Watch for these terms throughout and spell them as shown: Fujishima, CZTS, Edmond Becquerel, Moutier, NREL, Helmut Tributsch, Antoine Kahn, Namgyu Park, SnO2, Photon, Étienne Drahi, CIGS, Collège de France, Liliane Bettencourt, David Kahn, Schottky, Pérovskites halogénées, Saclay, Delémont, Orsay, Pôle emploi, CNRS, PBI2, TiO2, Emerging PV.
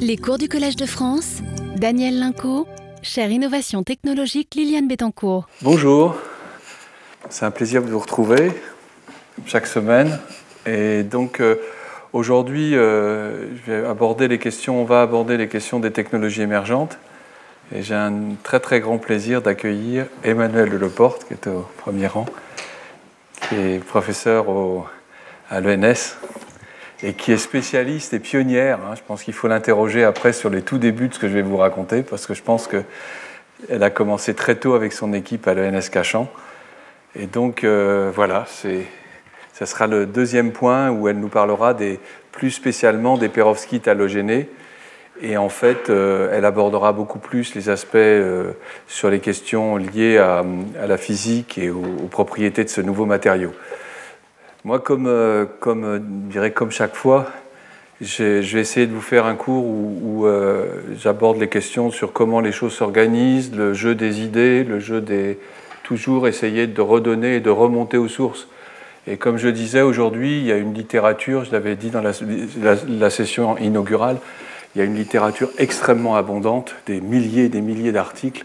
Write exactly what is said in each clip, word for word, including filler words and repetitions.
Les cours du Collège de France, Daniel Lincot, chaire Innovation Technologique Liliane Bettencourt. Bonjour, c'est un plaisir de vous retrouver chaque semaine. Et donc euh, aujourd'hui, euh, je vais aborder les questions, on va aborder les questions des technologies émergentes. Et j'ai un très très grand plaisir d'accueillir Emmanuel Deleporte, qui est au premier rang, qui est professeur au, à l'E N S et qui est spécialiste et pionnière. Je pense qu'il faut l'interroger après sur les tout débuts de ce que je vais vous raconter, parce que je pense qu'elle a commencé très tôt avec son équipe à l'E N S Cachan. Et donc euh, voilà, c'est, ça sera le deuxième point où elle nous parlera des, plus spécialement des pérovskites halogénées. Et en fait, euh, elle abordera beaucoup plus les aspects euh, sur les questions liées à, à la physique et aux, aux propriétés de ce nouveau matériau. Moi, comme, euh, comme, euh, je dirais comme chaque fois, je, je vais essayer de vous faire un cours où, où euh, j'aborde les questions sur comment les choses s'organisent, le jeu des idées, le jeu des... toujours essayer de redonner et de remonter aux sources. Et comme je disais, aujourd'hui, il y a une littérature, je l'avais dit dans la, la, la session inaugurale, il y a une littérature extrêmement abondante, des milliers et des milliers d'articles.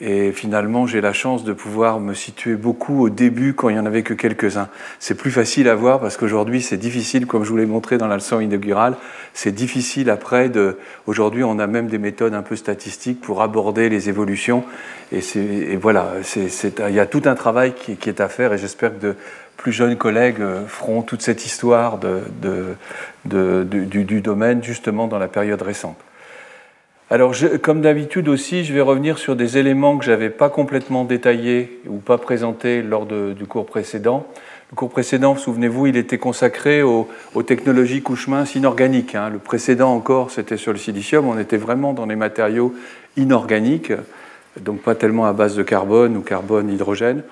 Et finalement, j'ai la chance de pouvoir me situer beaucoup au début quand il n'y en avait que quelques-uns. C'est plus facile à voir parce qu'aujourd'hui, c'est difficile, comme je vous l'ai montré dans la leçon inaugurale, c'est difficile après de... Aujourd'hui, on a même des méthodes un peu statistiques pour aborder les évolutions. Et, c'est... et voilà, c'est... C'est... il y a tout un travail qui est à faire et j'espère que de plus jeunes collègues feront toute cette histoire de... De... De... Du... Du... du domaine justement dans la période récente. Alors, je, comme d'habitude aussi, je vais revenir sur des éléments que je n'avais pas complètement détaillés ou pas présentés lors de, du cours précédent. Le cours précédent, souvenez-vous, il était consacré aux, aux technologies couche-mince inorganiques. Hein. Le précédent encore, c'était sur le silicium. On était vraiment dans les matériaux inorganiques, donc pas tellement à base de carbone ou carbone-hydrogène.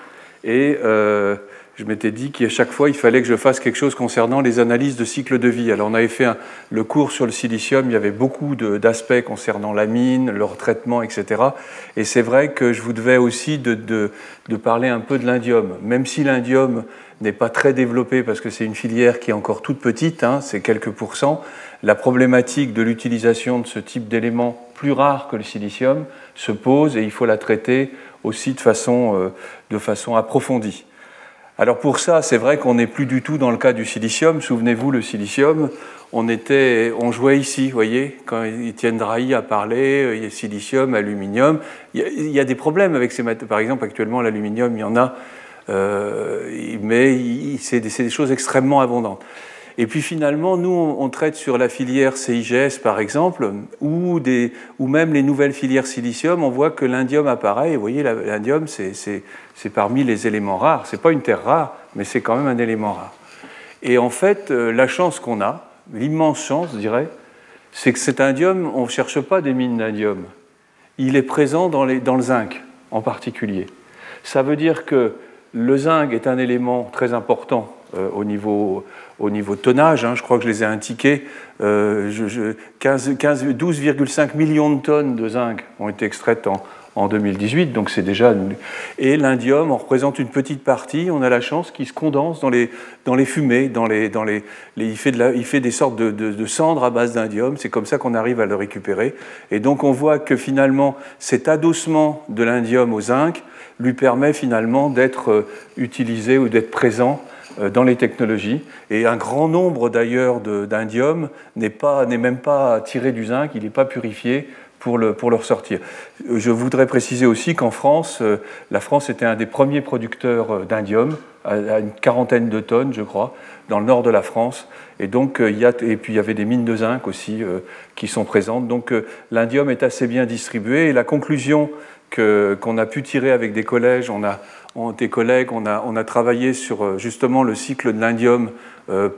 Et euh, je m'étais dit qu'à chaque fois, il fallait que je fasse quelque chose concernant les analyses de cycle de vie. Alors, on avait fait un, le cours sur le silicium, il y avait beaucoup de, d'aspects concernant la mine, leur traitement, et cetera. Et c'est vrai que je vous devais aussi de, de, de parler un peu de l'indium. Même si l'indium n'est pas très développé, parce que c'est une filière qui est encore toute petite, hein, c'est quelques pourcents, la problématique de l'utilisation de ce type d'éléments plus rares que le silicium se pose et il faut la traiter aussi de façon, euh, de façon approfondie. Alors pour ça, c'est vrai qu'on n'est plus du tout dans le cas du silicium. Souvenez-vous, le silicium, on, était, on jouait ici, vous voyez, quand Étienne Drahi a parlé, il y a silicium, aluminium. Il y a, il y a des problèmes avec ces matériaux. Par exemple, actuellement, l'aluminium, il y en a, euh, mais il, c'est, c'est des choses extrêmement abondantes. Et puis finalement, nous, on, on traite sur la filière C I G S, par exemple, ou même les nouvelles filières silicium, on voit que l'indium apparaît. Et vous voyez, la, l'indium, c'est... c'est C'est parmi les éléments rares. Ce n'est pas une terre rare, mais c'est quand même un élément rare. Et en fait, la chance qu'on a, l'immense chance, je dirais, c'est que cet indium, on ne cherche pas des mines d'indium. Il est présent dans, les, dans le zinc, en particulier. Ça veut dire que le zinc est un élément très important euh, au niveau... au niveau tonnage, hein, je crois que je les ai indiqués, euh, je, je, douze virgule cinq millions de tonnes de zinc ont été extraites en, en deux mille dix-huit, donc c'est déjà... Et l'indium en représente une petite partie, on a la chance qu'il se condense dans les, dans les fumées, dans les, dans les, les, il, fait de la, il fait des sortes de, de, de cendres à base d'indium, c'est comme ça qu'on arrive à le récupérer. Et donc on voit que finalement, cet adossement de l'indium au zinc lui permet finalement d'être utilisé ou d'être présent dans les technologies, et un grand nombre d'ailleurs de, d'indium n'est, pas, n'est même pas tiré du zinc, il n'est pas purifié pour le, pour le ressortir. Je voudrais préciser aussi qu'en France, la France était un des premiers producteurs d'indium, à, à une quarantaine de tonnes, je crois, dans le nord de la France, et, donc, il y a, et puis il y avait des mines de zinc aussi euh, qui sont présentes, donc euh, l'indium est assez bien distribué, et la conclusion que, qu'on a pu tirer avec des collèges, on a tes collègues, on a, on a travaillé sur justement le cycle de l'indium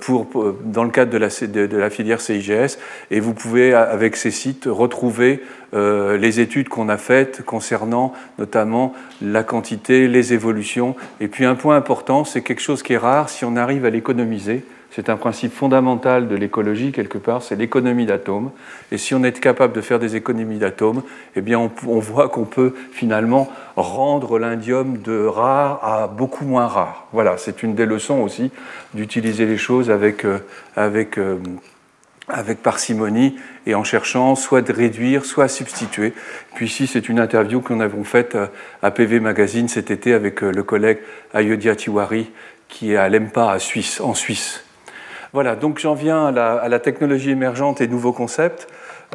pour, pour, dans le cadre de la, de, de la filière C I G S, et vous pouvez, avec ces sites, retrouver euh, les études qu'on a faites concernant notamment la quantité, les évolutions. Et puis un point important, c'est quelque chose qui est rare, si on arrive à l'économiser, c'est un principe fondamental de l'écologie, quelque part, c'est l'économie d'atomes. Et si on est capable de faire des économies d'atomes, eh bien on, on voit qu'on peut finalement rendre l'indium de rare à beaucoup moins rare. Voilà, c'est une des leçons aussi d'utiliser les choses avec, euh, avec, euh, avec parcimonie et en cherchant soit de réduire, soit à substituer. Puis ici, c'est une interview que nous avons faite à P V Magazine cet été avec le collègue Ayodhya Tiwari qui est à l'EMPA en Suisse. Voilà, donc j'en viens à la, à la technologie émergente et nouveaux concepts.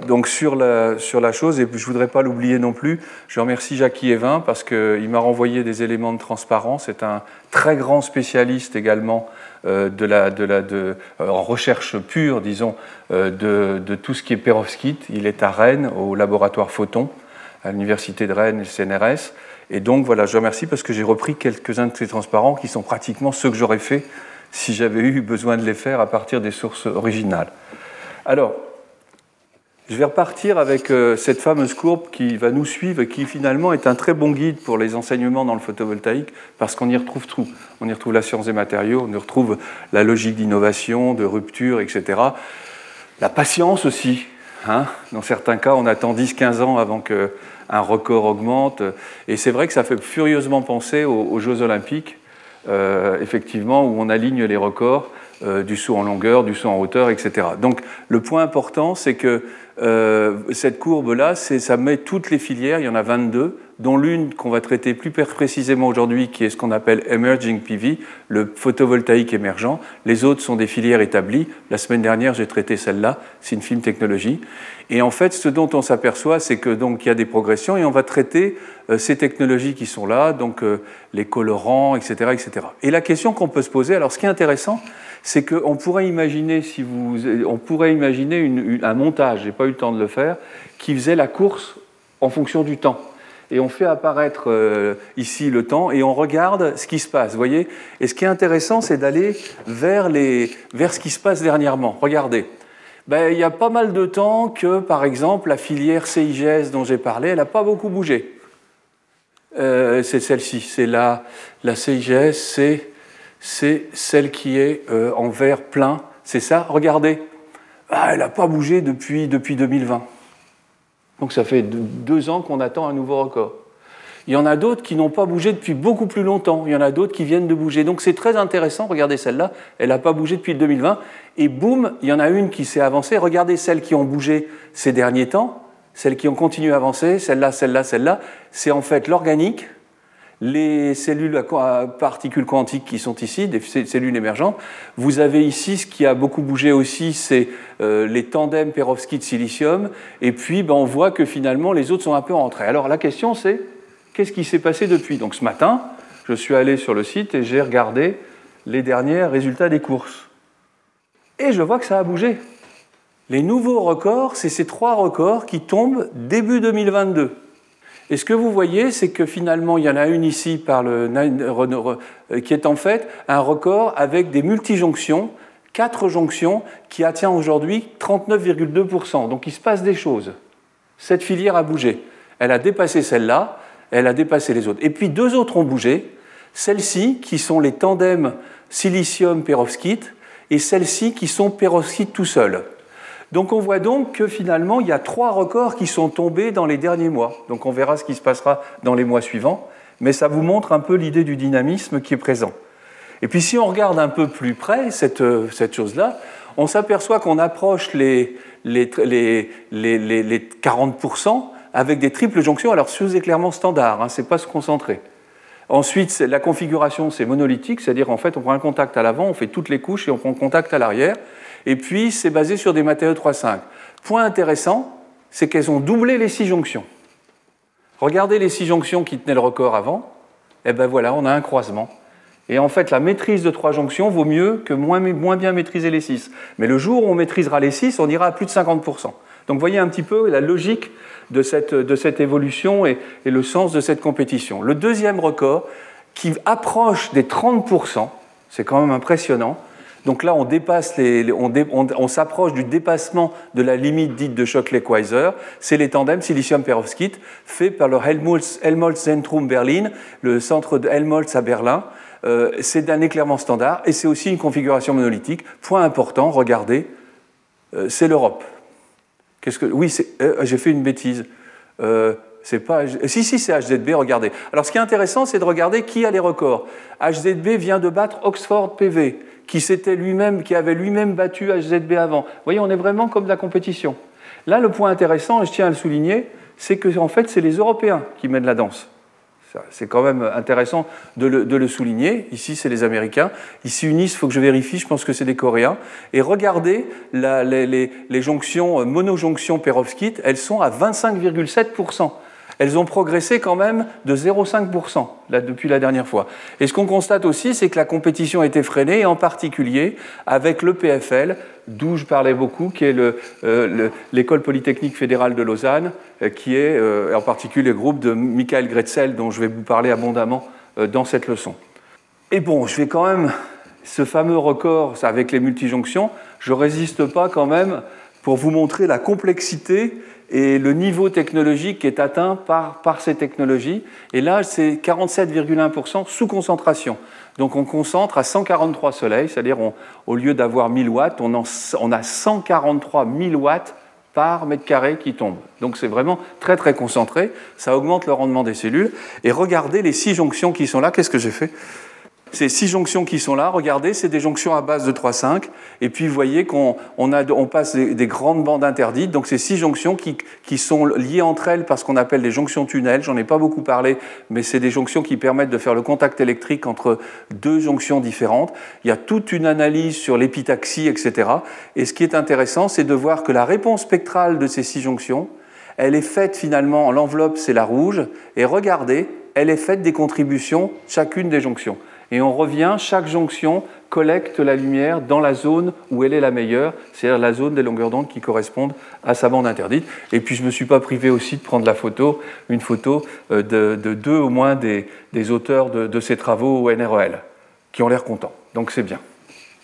Donc sur la, sur la chose, et je ne voudrais pas l'oublier non plus, je remercie Jacky Evain parce qu'il m'a renvoyé des éléments de transparence. C'est un très grand spécialiste également euh, de la, de la, de, euh, en recherche pure, disons, euh, de, de tout ce qui est pérovskite. Il est à Rennes, au laboratoire Photon, à l'université de Rennes et le C N R S. Et donc voilà, je remercie parce que j'ai repris quelques-uns de ces transparents qui sont pratiquement ceux que j'aurais fait si j'avais eu besoin de les faire à partir des sources originales. Alors, je vais repartir avec euh, cette fameuse courbe qui va nous suivre et qui finalement est un très bon guide pour les enseignements dans le photovoltaïque parce qu'on y retrouve tout. On y retrouve la science des matériaux, on y retrouve la logique d'innovation, de rupture, et cetera. La patience aussi. Hein, dans certains cas, on attend dix à quinze ans avant qu'un record augmente. Et c'est vrai que ça fait furieusement penser aux, aux Jeux Olympiques, euh, effectivement, où on aligne les records euh, du saut en longueur, du saut en hauteur, et cetera. Donc, le point important, c'est que Euh, cette courbe-là, c'est, ça met toutes les filières, il y en a vingt-deux, dont l'une qu'on va traiter plus précisément aujourd'hui, qui est ce qu'on appelle Emerging P V, le photovoltaïque émergent. Les autres sont des filières établies. La semaine dernière, j'ai traité celle-là, c'est une film technologie. Et en fait, ce dont on s'aperçoit, c'est que donc il y a des progressions et on va traiter euh, ces technologies qui sont là, donc euh, les colorants, et cetera, et cetera. Et la question qu'on peut se poser, alors ce qui est intéressant, c'est qu'on pourrait imaginer, si vous, on pourrait imaginer une, une, un montage, je n'ai pas eu le temps de le faire, qui faisait la course en fonction du temps. Et on fait apparaître euh, ici le temps et on regarde ce qui se passe, vous voyez. Et ce qui est intéressant, c'est d'aller vers, les, vers ce qui se passe dernièrement. Regardez. Ben, il y a pas mal de temps que, par exemple, la filière C I G S dont j'ai parlé, elle n'a pas beaucoup bougé. Euh, c'est celle-ci, c'est la, la C I G S, c'est... c'est celle qui est euh, en vert plein. C'est ça, regardez. Ah, elle n'a pas bougé depuis, depuis deux mille vingt. Donc ça fait deux ans qu'on attend un nouveau record. Il y en a d'autres qui n'ont pas bougé depuis beaucoup plus longtemps. Il y en a d'autres qui viennent de bouger. Donc c'est très intéressant. Regardez celle-là, elle n'a pas bougé depuis deux mille vingt. Et boum, il y en a une qui s'est avancée. Regardez celles qui ont bougé ces derniers temps, celles qui ont continué à avancer, celle-là, celle-là, celle-là. C'est en fait l'organique, les cellules à particules quantiques qui sont ici, des cellules émergentes. Vous avez ici ce qui a beaucoup bougé aussi, c'est euh, les tandems perovskite-silicium. Et puis, ben, on voit que finalement, les autres sont un peu rentrés. Alors, la question, c'est qu'est-ce qui s'est passé depuis? Donc, ce matin, je suis allé sur le site et j'ai regardé les derniers résultats des courses. Et je vois que ça a bougé. Les nouveaux records, c'est ces trois records qui tombent début deux mille vingt-deux. Et ce que vous voyez, c'est que finalement, il y en a une ici par le, qui est en fait un record avec des multijonctions, quatre jonctions, qui atteint aujourd'hui trente-neuf virgule deux pour cent. Donc il se passe des choses. Cette filière a bougé. Elle a dépassé celle-là, elle a dépassé les autres. Et puis deux autres ont bougé, celles-ci qui sont les tandems silicium-perovskite et celles-ci qui sont perovskite tout seul. Donc on voit donc que finalement, il y a trois records qui sont tombés dans les derniers mois. Donc on verra ce qui se passera dans les mois suivants, mais ça vous montre un peu l'idée du dynamisme qui est présent. Et puis si on regarde un peu plus près cette, cette chose-là, on s'aperçoit qu'on approche les, les, les, les, les, les quarante pour cent avec des triples jonctions. Alors chose est clairement standard, hein, c'est pas se concentrer. Ensuite, la configuration, c'est monolithique, c'est-à-dire en fait, on prend un contact à l'avant, on fait toutes les couches et on prend contact à l'arrière. Et puis, c'est basé sur des matériaux trois cinq. Point intéressant, c'est qu'elles ont doublé les six jonctions. Regardez les six jonctions qui tenaient le record avant. Eh bien voilà, on a un croisement. Et en fait, la maîtrise de trois jonctions vaut mieux que moins, moins bien maîtriser les six. Mais le jour où on maîtrisera les six, on ira à plus de cinquante pour cent. Donc vous voyez un petit peu la logique de cette, de cette évolution et, et le sens de cette compétition. Le deuxième record, qui approche des trente pour cent, c'est quand même impressionnant. Donc là, on, dépasse les, les, on, dé, on, on s'approche du dépassement de la limite dite de Shockley-Queisser. C'est les tandems silicium-perovskite, faits par le Helmholtz-Zentrum Berlin, le centre de Helmholtz à Berlin. Euh, c'est d'un éclairement standard et c'est aussi une configuration monolithique. Point important, regardez, euh, c'est l'Europe. Qu'est-ce que... Oui, c'est... Euh, j'ai fait une bêtise. Euh, C'est pas... Si, si, c'est H Z B, regardez. Alors, ce qui est intéressant, c'est de regarder qui a les records. H Z B vient de battre Oxford P V, qui, s'était lui-même, qui avait lui-même battu H Z B avant. Vous voyez, on est vraiment comme de la compétition. Là, le point intéressant, et je tiens à le souligner, c'est que, en fait, c'est les Européens qui mènent la danse. C'est quand même intéressant de le, de le souligner. Ici, c'est les Américains. Ici, UNIS, il faut que je vérifie, je pense que c'est des Coréens. Et regardez, la, les, les, les jonctions, monojonctions Pérovskites, elles sont à vingt-cinq virgule sept pour cent. Elles ont progressé quand même de zéro virgule cinq pour cent là, depuis la dernière fois. Et ce qu'on constate aussi, c'est que la compétition a été freinée, et en particulier avec le P F L, d'où je parlais beaucoup, qui est le, euh, le, l'École polytechnique fédérale de Lausanne, qui est euh, en particulier le groupe de Michael Grätzel, dont je vais vous parler abondamment euh, dans cette leçon. Et bon, je vais quand même, ce fameux record ça, avec les multijonctions, je ne résiste pas quand même pour vous montrer la complexité et le niveau technologique qui est atteint par, par ces technologies. Et là, c'est quarante-sept virgule un pour cent sous concentration. Donc on concentre à cent quarante-trois soleils, c'est-à-dire on, au lieu d'avoir mille watts, on, en, on a cent quarante-trois mille watts par mètre carré qui tombe. Donc c'est vraiment très très concentré, ça augmente le rendement des cellules. Et regardez les six jonctions qui sont là, qu'est-ce que j'ai fait ? Ces six jonctions qui sont là, regardez, c'est des jonctions à base de trois cinq, et puis vous voyez qu'on on a, on passe des, des grandes bandes interdites, donc ces six jonctions qui, qui sont liées entre elles par ce qu'on appelle des jonctions tunnels, j'en ai pas beaucoup parlé, mais c'est des jonctions qui permettent de faire le contact électrique entre deux jonctions différentes. Il y a toute une analyse sur l'épitaxie, et cetera. Et ce qui est intéressant, c'est de voir que la réponse spectrale de ces six jonctions, elle est faite finalement, l'enveloppe c'est la rouge, et regardez, elle est faite des contributions chacune des jonctions. Et on revient, chaque jonction collecte la lumière dans la zone où elle est la meilleure, c'est-à-dire la zone des longueurs d'onde qui correspondent à sa bande interdite. Et puis je ne me suis pas privé aussi de prendre la photo, une photo de, de deux au moins des, des auteurs de, de ces travaux au N R E L, qui ont l'air contents, donc c'est bien.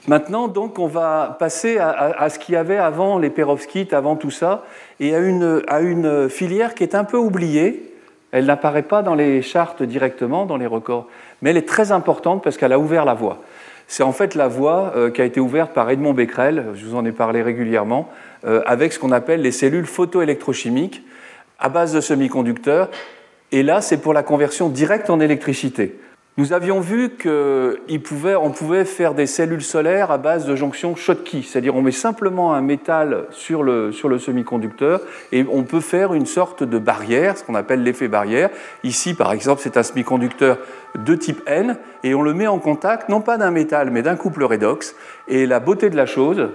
Maintenant, donc, on va passer à, à, à ce qu'il y avait avant les Pérovskites, avant tout ça, et à une, à une filière qui est un peu oubliée. Elle n'apparaît pas dans les chartes directement, dans les records, mais elle est très importante parce qu'elle a ouvert la voie. C'est en fait la voie euh, qui a été ouverte par Edmond Becquerel, je vous en ai parlé régulièrement, euh, avec ce qu'on appelle les cellules photoélectrochimiques à base de semi-conducteurs. Et là, c'est pour la conversion directe en électricité. Nous avions vu qu'on pouvait faire des cellules solaires à base de jonctions Schottky, c'est-à-dire on met simplement un métal sur le, sur le semi-conducteur et on peut faire une sorte de barrière, ce qu'on appelle l'effet barrière. Ici, par exemple, c'est un semi-conducteur de type N et on le met en contact, non pas d'un métal, mais d'un couple redox. Et la beauté de la chose,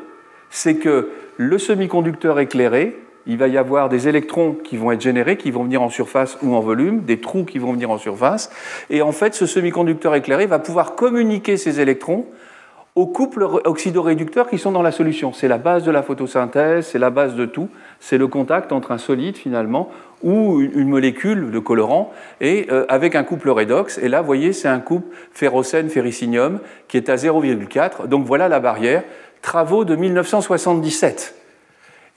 c'est que le semi-conducteur éclairé, il va y avoir des électrons qui vont être générés, qui vont venir en surface ou en volume, des trous qui vont venir en surface. Et en fait, ce semi-conducteur éclairé va pouvoir communiquer ces électrons aux couples oxydoréducteurs qui sont dans la solution. C'est la base de la photosynthèse, c'est la base de tout. C'est le contact entre un solide, finalement, ou une molécule de colorant, et euh, avec un couple redox. Et là, vous voyez, c'est un couple ferrocène-ferricinium qui est à zéro virgule quatre. Donc voilà la barrière. Travaux de mille neuf cent soixante-dix-sept.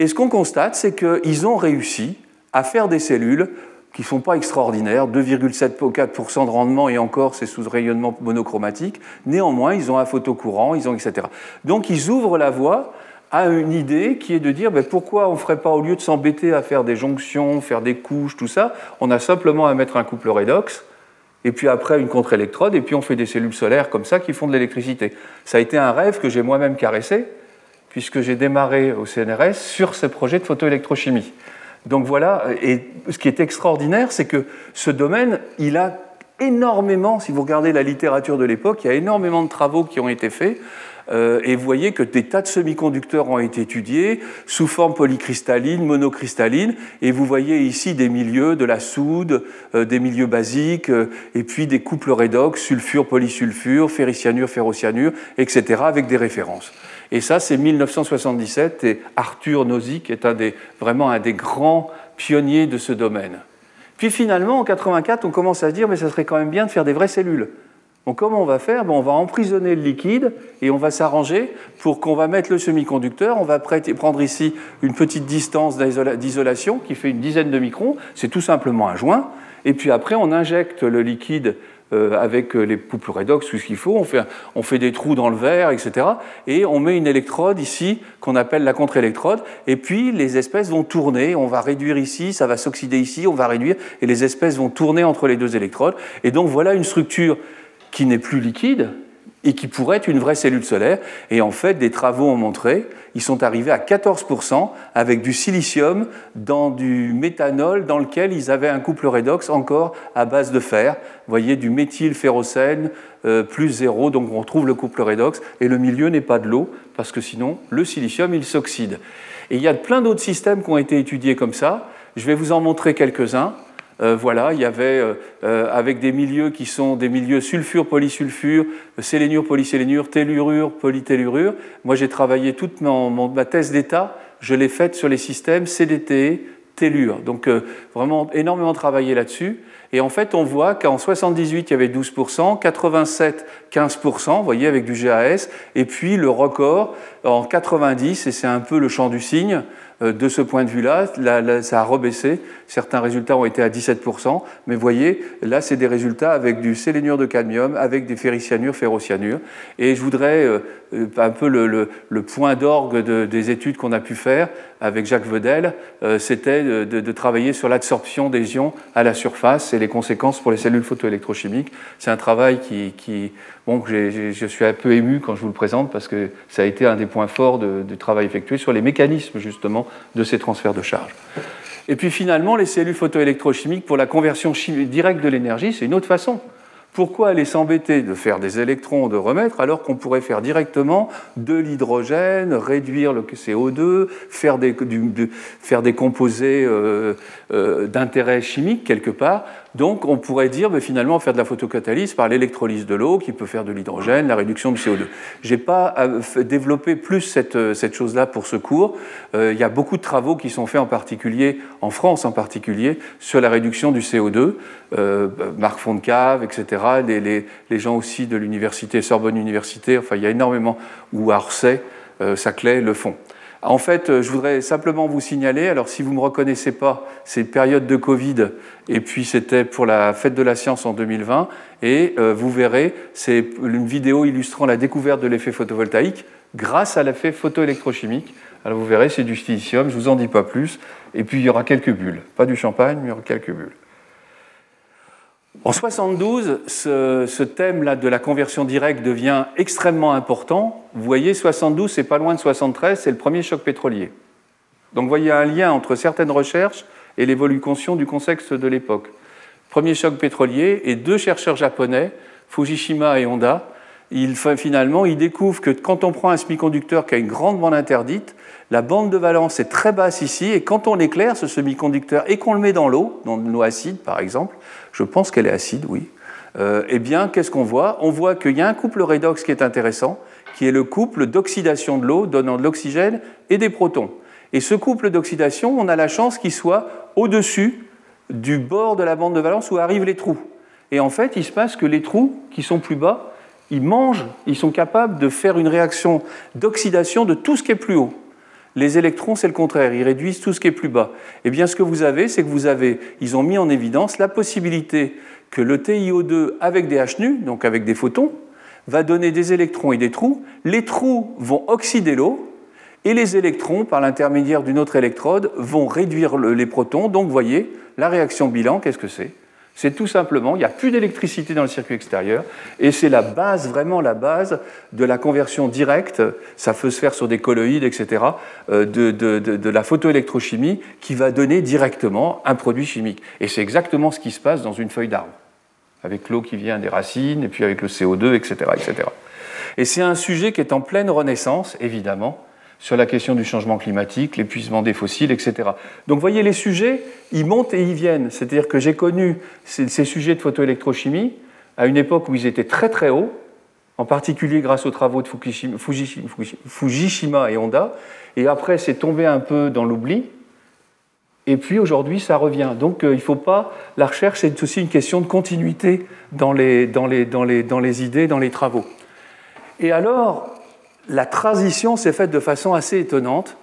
Et ce qu'on constate, c'est qu'ils ont réussi à faire des cellules qui ne sont pas extraordinaires, deux virgule quatre pour cent de rendement, et encore, c'est sous rayonnement monochromatique. Néanmoins, ils ont un photocourant, ils ont et cetera. Donc, ils ouvrent la voie à une idée qui est de dire ben, pourquoi on ne ferait pas, au lieu de s'embêter à faire des jonctions, faire des couches, tout ça, on a simplement à mettre un couple redox, et puis après une contre-électrode, et puis on fait des cellules solaires comme ça qui font de l'électricité. Ça a été un rêve que j'ai moi-même caressé, puisque j'ai démarré au C N R S sur ces projets de photoélectrochimie. Donc voilà, et ce qui est extraordinaire, c'est que ce domaine, il a énormément, si vous regardez la littérature de l'époque, il y a énormément de travaux qui ont été faits, euh, et vous voyez que des tas de semi-conducteurs ont été étudiés, sous forme polycristalline, monocristalline, et vous voyez ici des milieux, de la soude, euh, des milieux basiques, euh, et puis des couples redox, sulfure, polysulfure, ferricyanure, ferrocyanure, et cetera, avec des références. Et ça, c'est mille neuf cent soixante-dix-sept, et Arthur Nozick est un des, vraiment un des grands pionniers de ce domaine. Puis finalement, en mille neuf cent quatre-vingt-quatre, on commence à se dire « mais ça serait quand même bien de faire des vraies cellules ». Donc comment on va faire ? Ben, on va emprisonner le liquide et on va s'arranger pour qu'on va mettre le semi-conducteur, on va prendre ici une petite distance d'isolation qui fait une dizaine de microns, c'est tout simplement un joint, et puis après on injecte le liquide euh, avec les poupes redox, tout ce qu'il faut, on fait, on fait des trous dans le verre, et cetera. Et on met une électrode ici, qu'on appelle la contre-électrode, et puis les espèces vont tourner, on va réduire ici, ça va s'oxyder ici, on va réduire, et les espèces vont tourner entre les deux électrodes. Et donc voilà une structure qui n'est plus liquide, et qui pourrait être une vraie cellule solaire. Et en fait, des travaux ont montré, ils sont arrivés à quatorze pour cent avec du silicium dans du méthanol dans lequel ils avaient un couple redox encore à base de fer. Vous voyez, du méthylférocène euh, plus zéro, donc on retrouve le couple redox, et le milieu n'est pas de l'eau, parce que sinon, le silicium, il s'oxyde. Et il y a plein d'autres systèmes qui ont été étudiés comme ça. Je vais vous en montrer quelques-uns. Euh, voilà, il y avait, euh, avec des milieux qui sont des milieux sulfure-polysulfure, sélénure-polysélénure, tellurure-polytellurure. Moi, j'ai travaillé toute mon, mon, ma thèse d'état, je l'ai faite sur les systèmes C D T E, tellure. Donc, euh, vraiment énormément travaillé là-dessus. Et en fait, on voit qu'en soixante-dix-huit, il y avait douze pour cent, quatre-vingt-sept, quinze pour cent, vous voyez, avec du G A S. Et puis, le record, en quatre-vingt-dix, et c'est un peu le champ du cygne, de ce point de vue-là, là, là, ça a rebaissé. Certains résultats ont été à dix-sept pour cent, mais vous voyez, là, c'est des résultats avec du sélénure de cadmium, avec des ferricyanures, ferrocyanures. Et je voudrais euh, un peu le, le, le point d'orgue de, des études qu'on a pu faire avec Jacques Vedel, euh, c'était de, de, de travailler sur l'absorption des ions à la surface et les conséquences pour les cellules photoélectrochimiques. C'est un travail qui... qui bon, j'ai, j'ai, je suis un peu ému quand je vous le présente, parce que ça a été un des points forts du travail effectué sur les mécanismes, justement, de ces transferts de charge. Et puis finalement, les cellules photoélectrochimiques pour la conversion directe de l'énergie, c'est une autre façon. Pourquoi aller s'embêter de faire des électrons, de remettre, alors qu'on pourrait faire directement de l'hydrogène, réduire le C O deux, faire des, du, de, faire des composés euh, euh, d'intérêt chimique quelque part. Donc on pourrait dire, mais finalement, faire de la photocatalyse par l'électrolyse de l'eau qui peut faire de l'hydrogène, la réduction du C O deux. Je n'ai pas développé plus cette, cette chose-là pour ce cours. Euh, il y a beaucoup de travaux qui sont faits, en particulier, en France en particulier, sur la réduction du C O deux. Euh, Marc Fontcave, et cetera. Les, les, les gens aussi de l'université, Sorbonne Université, enfin il y a énormément, ou à Orsay, euh, Saclay, le font. En fait, je voudrais simplement vous signaler, alors si vous ne me reconnaissez pas, c'est une période de Covid, et puis c'était pour la Fête de la Science en deux mille vingt, et euh, vous verrez, c'est une vidéo illustrant la découverte de l'effet photovoltaïque grâce à l'effet photoélectrochimique. Alors vous verrez, c'est du silicium, je ne vous en dis pas plus, et puis il y aura quelques bulles, pas du champagne, mais il y aura quelques bulles. En soixante-douze, ce, ce thème-là de la conversion directe devient extrêmement important. Vous voyez, soixante-douze, c'est pas loin de soixante-treize, c'est le premier choc pétrolier. Donc, vous voyez un lien entre certaines recherches et l'évolution du contexte de l'époque. Premier choc pétrolier, et deux chercheurs japonais, Fujishima et Honda, ils, finalement, ils découvrent que quand on prend un semi-conducteur qui a une grande bande interdite, la bande de valence est très basse ici, et quand on éclaire ce semi-conducteur et qu'on le met dans l'eau, dans l'eau acide par exemple, je pense qu'elle est acide, oui, euh, eh bien, qu'est-ce qu'on voit? On voit qu'il y a un couple redox qui est intéressant, qui est le couple d'oxydation de l'eau, donnant de l'oxygène et des protons. Et ce couple d'oxydation, on a la chance qu'il soit au-dessus du bord de la bande de valence où arrivent les trous. Et en fait, il se passe que les trous qui sont plus bas, ils mangent, ils sont capables de faire une réaction d'oxydation de tout ce qui est plus haut. Les électrons, c'est le contraire, ils réduisent tout ce qui est plus bas. Eh bien, ce que vous avez, c'est que vous avez, ils ont mis en évidence la possibilité que le T I O deux avec des H nus, donc avec des photons, va donner des électrons et des trous. Les trous vont oxyder l'eau, et les électrons, par l'intermédiaire d'une autre électrode, vont réduire le, les protons. Donc, vous voyez, la réaction bilan, qu'est-ce que c'est ? C'est tout simplement, il n'y a plus d'électricité dans le circuit extérieur, et c'est la base, vraiment la base, de la conversion directe, ça peut se faire sur des colloïdes, et cetera, de, de, de, de la photoélectrochimie qui va donner directement un produit chimique. Et c'est exactement ce qui se passe dans une feuille d'arbre, avec l'eau qui vient des racines, et puis avec le C O deux, et cetera, et cetera. Et c'est un sujet qui est en pleine renaissance, évidemment, sur la question du changement climatique, l'épuisement des fossiles, et cetera. Donc, vous voyez, les sujets, ils montent et ils viennent. C'est-à-dire que j'ai connu ces, ces sujets de photoélectrochimie à une époque où ils étaient très, très hauts, en particulier grâce aux travaux de Fukushima, Fujishima, Fujishima et Honda. Et après, c'est tombé un peu dans l'oubli. Et puis, aujourd'hui, ça revient. Donc, il ne faut pas... La recherche, c'est aussi une question de continuité dans les, dans les, dans les, dans les idées, dans les travaux. Et alors... La transition s'est faite de façon assez étonnante.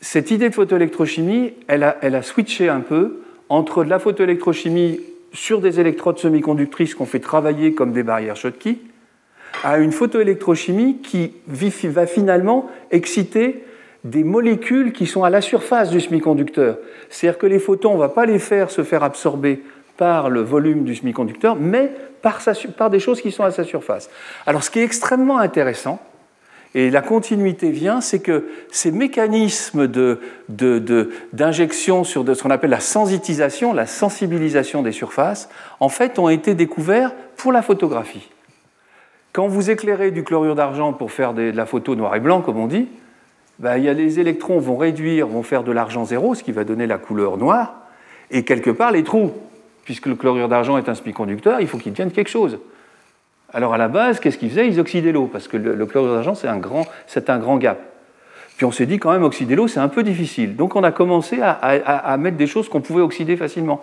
Cette idée de photoélectrochimie, elle a, elle a switché un peu entre de la photoélectrochimie sur des électrodes semi-conductrices qu'on fait travailler comme des barrières Schottky, à une photoélectrochimie qui va finalement exciter des molécules qui sont à la surface du semi-conducteur. C'est-à-dire que les photons, on ne va pas les faire se faire absorber par le volume du semi-conducteur, mais par, sa, par des choses qui sont à sa surface. Alors, ce qui est extrêmement intéressant, et la continuité vient, c'est que ces mécanismes de, de, de, d'injection sur de, ce qu'on appelle la sensitisation, la sensibilisation des surfaces, en fait, ont été découverts pour la photographie. Quand vous éclairez du chlorure d'argent pour faire des, de la photo noir et blanc, comme on dit, ben, y a les électrons vont réduire, vont faire de l'argent zéro, ce qui va donner la couleur noire, et quelque part, les trous, puisque le chlorure d'argent est un semi-conducteur, il faut qu'il devienne quelque chose. Alors à la base, qu'est-ce qu'ils faisaient ? Ils oxydaient l'eau, parce que le, le chlorure d'argent, c'est un, grand, c'est un grand gap. Puis on s'est dit, quand même, oxyder l'eau, c'est un peu difficile. Donc on a commencé à, à, à mettre des choses qu'on pouvait oxyder facilement.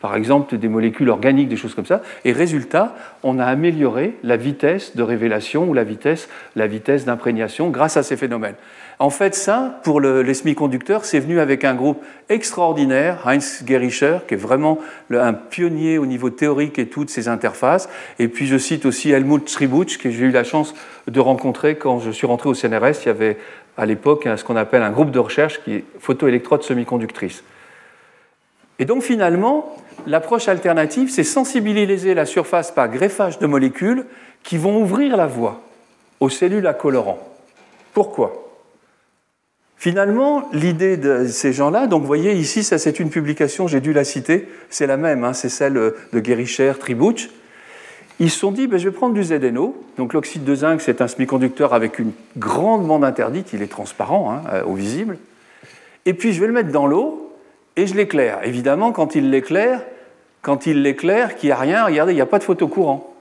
Par exemple, des molécules organiques, des choses comme ça. Et résultat, on a amélioré la vitesse de révélation ou la vitesse, la vitesse d'imprégnation grâce à ces phénomènes. En fait, ça, pour le, les semi-conducteurs, c'est venu avec un groupe extraordinaire, Heinz Gerischer, qui est vraiment le, un pionnier au niveau théorique et tout de ces interfaces. Et puis, je cite aussi Helmut Tributsch, que j'ai eu la chance de rencontrer quand je suis rentré au C N R S. Il y avait, à l'époque, ce qu'on appelle un groupe de recherche qui est photoélectrode semi-conductrice. Et donc, finalement, l'approche alternative, c'est sensibiliser la surface par greffage de molécules qui vont ouvrir la voie aux cellules à colorant. Pourquoi ? Finalement, l'idée de ces gens-là, donc vous voyez ici, ça c'est une publication, j'ai dû la citer, c'est la même, hein, c'est celle de Gerischer, Tributsch. Ils se sont dit, ben, je vais prendre du Z N O, donc l'oxyde de zinc, c'est un semi-conducteur avec une grande bande interdite, il est transparent, hein, au visible, et puis je vais le mettre dans l'eau, et je l'éclaire. Évidemment, quand il l'éclaire, quand il l'éclaire, qu'il n'y a rien, regardez, il n'y a pas de photocourant.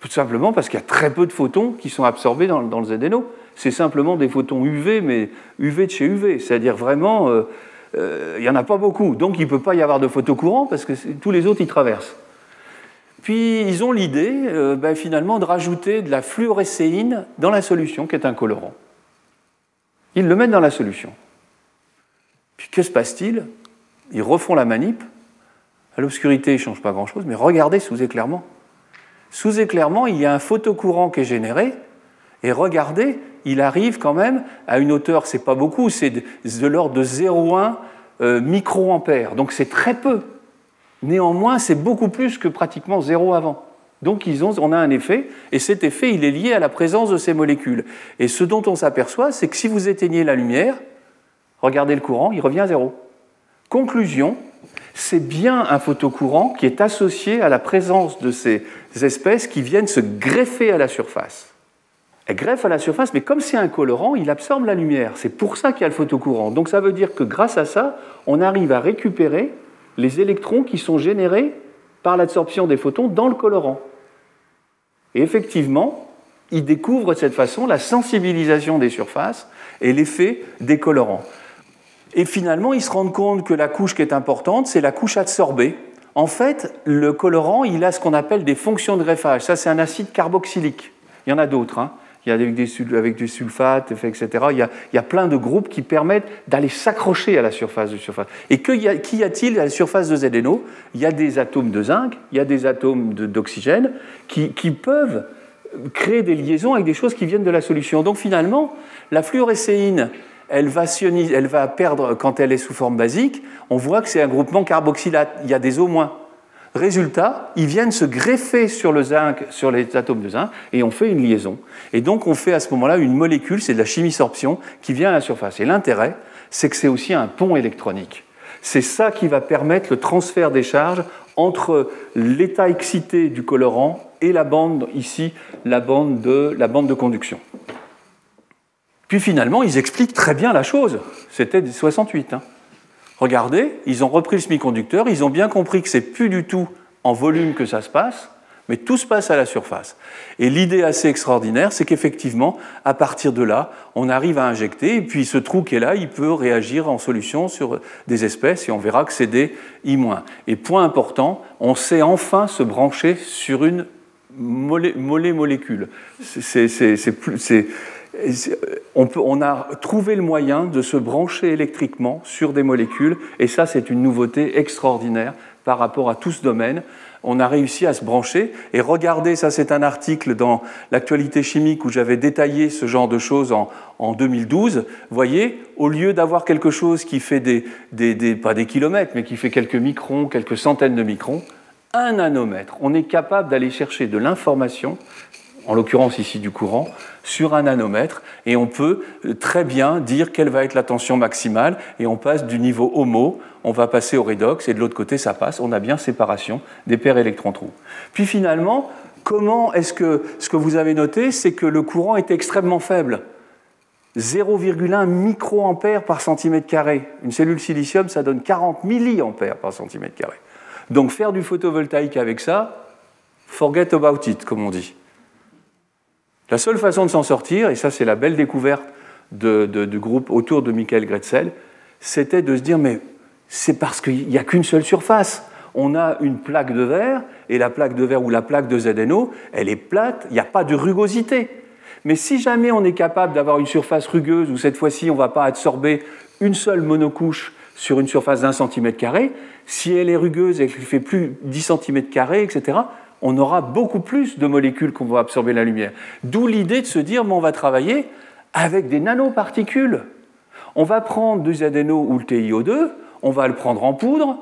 Tout simplement parce qu'il y a très peu de photons qui sont absorbés dans, dans le Z N O. C'est simplement des photons U V, mais U V de chez U V. C'est-à-dire vraiment, euh, euh, il n'y en a pas beaucoup. Donc, il ne peut pas y avoir de photocourant parce que tous les autres, ils traversent. Puis, ils ont l'idée, euh, ben, finalement, de rajouter de la fluorescéine dans la solution, qui est un colorant. Ils le mettent dans la solution. Puis, que se passe-t-il ? Ils refont la manip. À l'obscurité, il ne change pas grand-chose, mais regardez sous éclairement. Sous éclairement, il y a un photocourant qui est généré, et regardez, il arrive quand même à une hauteur, c'est pas beaucoup, c'est de, de l'ordre de zéro virgule un euh, microampères, donc c'est très peu. Néanmoins, c'est beaucoup plus que pratiquement zéro avant. Donc ils ont, on a un effet, et cet effet, il est lié à la présence de ces molécules. Et ce dont on s'aperçoit, c'est que si vous éteignez la lumière, regardez le courant, il revient à zéro. Conclusion, c'est bien un photocourant qui est associé à la présence de ces espèces qui viennent se greffer à la surface. Elles greffent à la surface, mais comme c'est un colorant, il absorbe la lumière. C'est pour ça qu'il y a le photocourant. Donc ça veut dire que grâce à ça, on arrive à récupérer les électrons qui sont générés par l'absorption des photons dans le colorant. Et effectivement, ils découvrent de cette façon la sensibilisation des surfaces et l'effet des colorants. Et finalement, ils se rendent compte que la couche qui est importante, c'est la couche adsorbée. En fait, le colorant, il a ce qu'on appelle des fonctions de greffage. Ça, c'est un acide carboxylique. Il y en a d'autres, hein. Il y a avec, des, avec du sulfate, et cetera. Il y, a, il y a plein de groupes qui permettent d'aller s'accrocher à la surface de surface. Et que, qu'y a-t-il à la surface de Z N O ? Il y a des atomes de zinc, il y a des atomes de, d'oxygène qui, qui peuvent créer des liaisons avec des choses qui viennent de la solution. Donc finalement, la fluorescéine, Elle va, sioniser, elle va perdre quand elle est sous forme basique, on voit que c'est un groupement carboxylate, il y a des O-. Résultat, ils viennent se greffer sur le zinc, sur les atomes de zinc, et on fait une liaison. Et donc on fait à ce moment-là une molécule, c'est de la chimie-sorption, qui vient à la surface. Et l'intérêt, c'est que c'est aussi un pont électronique. C'est ça qui va permettre le transfert des charges entre l'état excité du colorant et la bande, ici, la bande de, la bande de conduction. Puis finalement, ils expliquent très bien la chose. C'était soixante-huit. Hein. Regardez, ils ont repris le semi-conducteur, ils ont bien compris que ce n'est plus du tout en volume que ça se passe, mais tout se passe à la surface. Et l'idée assez extraordinaire, c'est qu'effectivement, à partir de là, on arrive à injecter, et puis ce trou qui est là, il peut réagir en solution sur des espèces, et on verra que c'est des I-. Et point important, on sait enfin se brancher sur une molé- molé- molécule. C'est... c'est, c'est, plus, c'est on, peut, on a trouvé le moyen de se brancher électriquement sur des molécules, et ça c'est une nouveauté extraordinaire par rapport à tout ce domaine. On a réussi à se brancher, et regardez, ça c'est un article dans l'actualité chimique où j'avais détaillé ce genre de choses en, en deux mille douze. Voyez, au lieu d'avoir quelque chose qui fait des, des, des, pas des kilomètres, mais qui fait quelques microns, quelques centaines de microns, un nanomètre. On est capable d'aller chercher de l'information, en l'occurrence ici du courant, sur un nanomètre, et on peut très bien dire quelle va être la tension maximale, et on passe du niveau HOMO, on va passer au redox, et de l'autre côté ça passe, on a bien séparation des paires électrons-trous. Puis finalement, comment est-ce que, ce que vous avez noté, c'est que le courant est extrêmement faible, zéro virgule un microampères par centimètre carré. Une cellule silicium, ça donne quarante milliampères par centimètre carré. Donc faire du photovoltaïque avec ça, forget about it, comme on dit. La seule façon de s'en sortir, et ça c'est la belle découverte de, de, du groupe autour de Michael Grätzel, c'était de se dire, mais c'est parce qu'il n'y a qu'une seule surface. On a une plaque de verre, et la plaque de verre ou la plaque de Z N O, elle est plate, il n'y a pas de rugosité. Mais si jamais on est capable d'avoir une surface rugueuse, où cette fois-ci on ne va pas absorber une seule monocouche sur une surface d'un centimètre carré, si elle est rugueuse et qu'elle fait plus dix centimètres carrés, et cetera, on aura beaucoup plus de molécules qu'on va absorber la lumière. D'où l'idée de se dire, mais on va travailler avec des nanoparticules. On va prendre du Z N O ou le T I O deux, on va le prendre en poudre,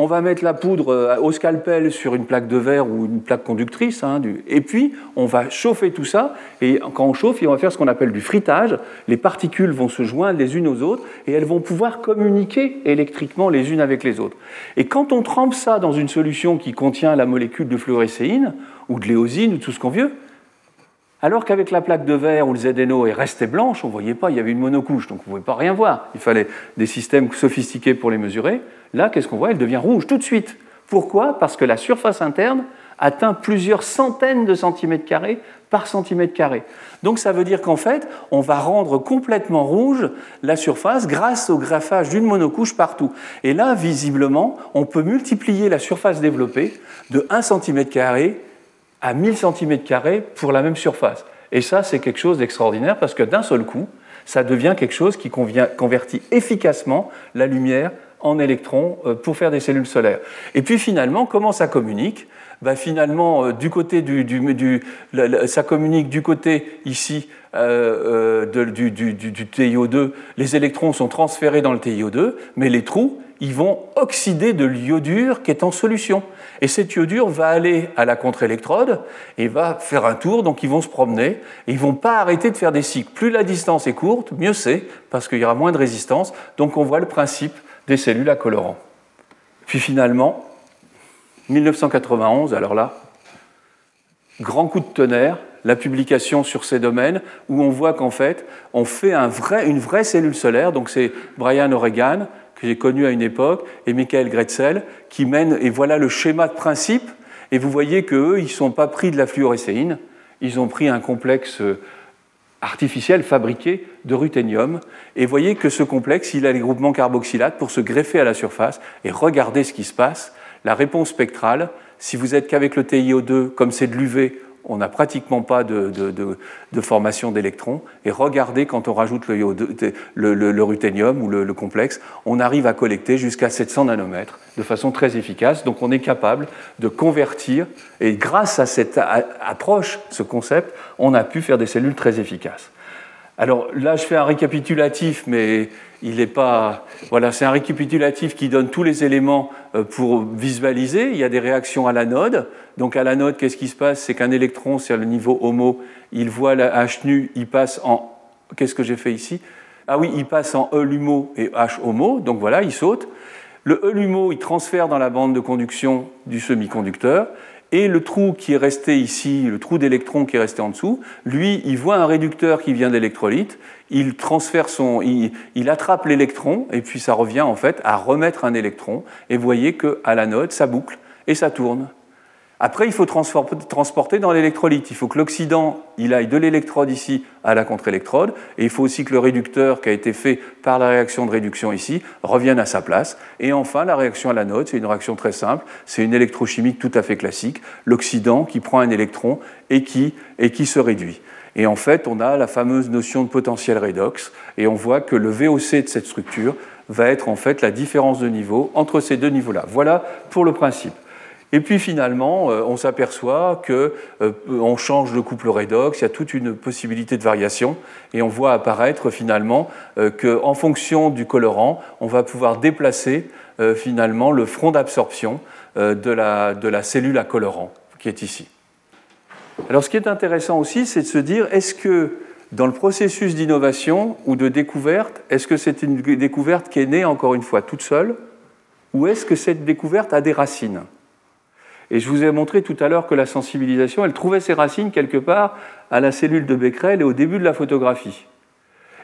on va mettre la poudre au scalpel sur une plaque de verre ou une plaque conductrice, hein, du... et puis on va chauffer tout ça, et quand on chauffe, on va faire ce qu'on appelle du frittage, les particules vont se joindre les unes aux autres, et elles vont pouvoir communiquer électriquement les unes avec les autres. Et quand on trempe ça dans une solution qui contient la molécule de fluorécéine, ou de l'éosine, ou tout ce qu'on veut, alors qu'avec la plaque de verre où le Z N O est resté blanche, on ne voyait pas, il y avait une monocouche, donc on ne pouvait pas rien voir. Il fallait des systèmes sophistiqués pour les mesurer. Là, qu'est-ce qu'on voit? Elle devient rouge tout de suite. Pourquoi? Parce que la surface interne atteint plusieurs centaines de centimètres carrés par centimètre carré. Donc ça veut dire qu'en fait, on va rendre complètement rouge la surface grâce au graphage d'une monocouche partout. Et là, visiblement, on peut multiplier la surface développée de un centimètre carré à mille centimètres carrés pour la même surface. Et ça, c'est quelque chose d'extraordinaire parce que d'un seul coup, ça devient quelque chose qui convertit efficacement la lumière en électrons pour faire des cellules solaires. Et puis finalement, comment ça communique? Ben finalement, du côté du, du, du, ça communique du côté ici euh, de, du, du, du, du T I O deux. Les électrons sont transférés dans le T I O deux, mais les trous, ils vont oxyder de l'iodure qui est en solution. Et cet iodure va aller à la contre-électrode et va faire un tour, donc ils vont se promener, et ils ne vont pas arrêter de faire des cycles. Plus la distance est courte, mieux c'est, parce qu'il y aura moins de résistance, donc on voit le principe des cellules à colorant. Puis finalement, mille neuf cent quatre-vingt-onze, alors là, grand coup de tonnerre, la publication sur ces domaines, où on voit qu'en fait, on fait un vrai, une vraie cellule solaire, donc c'est Brian O'Regan, que j'ai connu à une époque, et Michael Grätzel, qui mène, et voilà le schéma de principe, et vous voyez qu'eux, ils ne sont pas pris de la fluorécéine, ils ont pris un complexe artificiel fabriqué de ruthénium, et voyez que ce complexe, il a les groupements carboxylates pour se greffer à la surface, et regardez ce qui se passe, la réponse spectrale, si vous êtes qu'avec le T I O deux, comme c'est de l'U V, on n'a pratiquement pas de, de, de, de formation d'électrons. Et regardez, quand on rajoute le, le, le, le ruthénium ou le, le complexe, on arrive à collecter jusqu'à sept cents nanomètres de façon très efficace. Donc on est capable de convertir, et grâce à cette approche, ce concept, on a pu faire des cellules très efficaces. Alors là, je fais un récapitulatif, mais il n'est pas... Voilà, c'est un récapitulatif qui donne tous les éléments pour visualiser. Il y a des réactions à l'anode. Donc à l'anode, qu'est-ce qui se passe? C'est qu'un électron, c'est le niveau HOMO, il voit la H nue, il passe en... Qu'est-ce que j'ai fait ici? Ah oui, il passe en E LUMO et H HOMO, donc voilà, il saute. Le E LUMO, il transfère dans la bande de conduction du semi-conducteur. Et le trou qui est resté ici, le trou d'électrons qui est resté en dessous, lui, il voit un réducteur qui vient d'électrolyte, il transfère son, il, il attrape l'électron, et puis ça revient en fait à remettre un électron. Et vous voyez qu'à l'anode, ça boucle et ça tourne. Après, il faut transporter dans l'électrolyte. Il faut que l'oxydant, il aille de l'électrode ici à la contre-électrode, et il faut aussi que le réducteur qui a été fait par la réaction de réduction ici revienne à sa place. Et enfin, la réaction à l'anode, c'est une réaction très simple, c'est une électrochimique tout à fait classique, l'oxydant qui prend un électron et qui, et qui se réduit. Et en fait, on a la fameuse notion de potentiel redox, et on voit que le V O C de cette structure va être en fait la différence de niveau entre ces deux niveaux-là. Voilà pour le principe. Et puis finalement, on s'aperçoit qu'on change de couple redox, il y a toute une possibilité de variation, et on voit apparaître finalement qu'en fonction du colorant, on va pouvoir déplacer finalement le front d'absorption de la, de la cellule à colorant qui est ici. Alors ce qui est intéressant aussi, c'est de se dire, est-ce que dans le processus d'innovation ou de découverte, est-ce que c'est une découverte qui est née encore une fois toute seule, ou est-ce que cette découverte a des racines ? Et je vous ai montré tout à l'heure que la sensibilisation, elle trouvait ses racines quelque part à la cellule de Becquerel et au début de la photographie.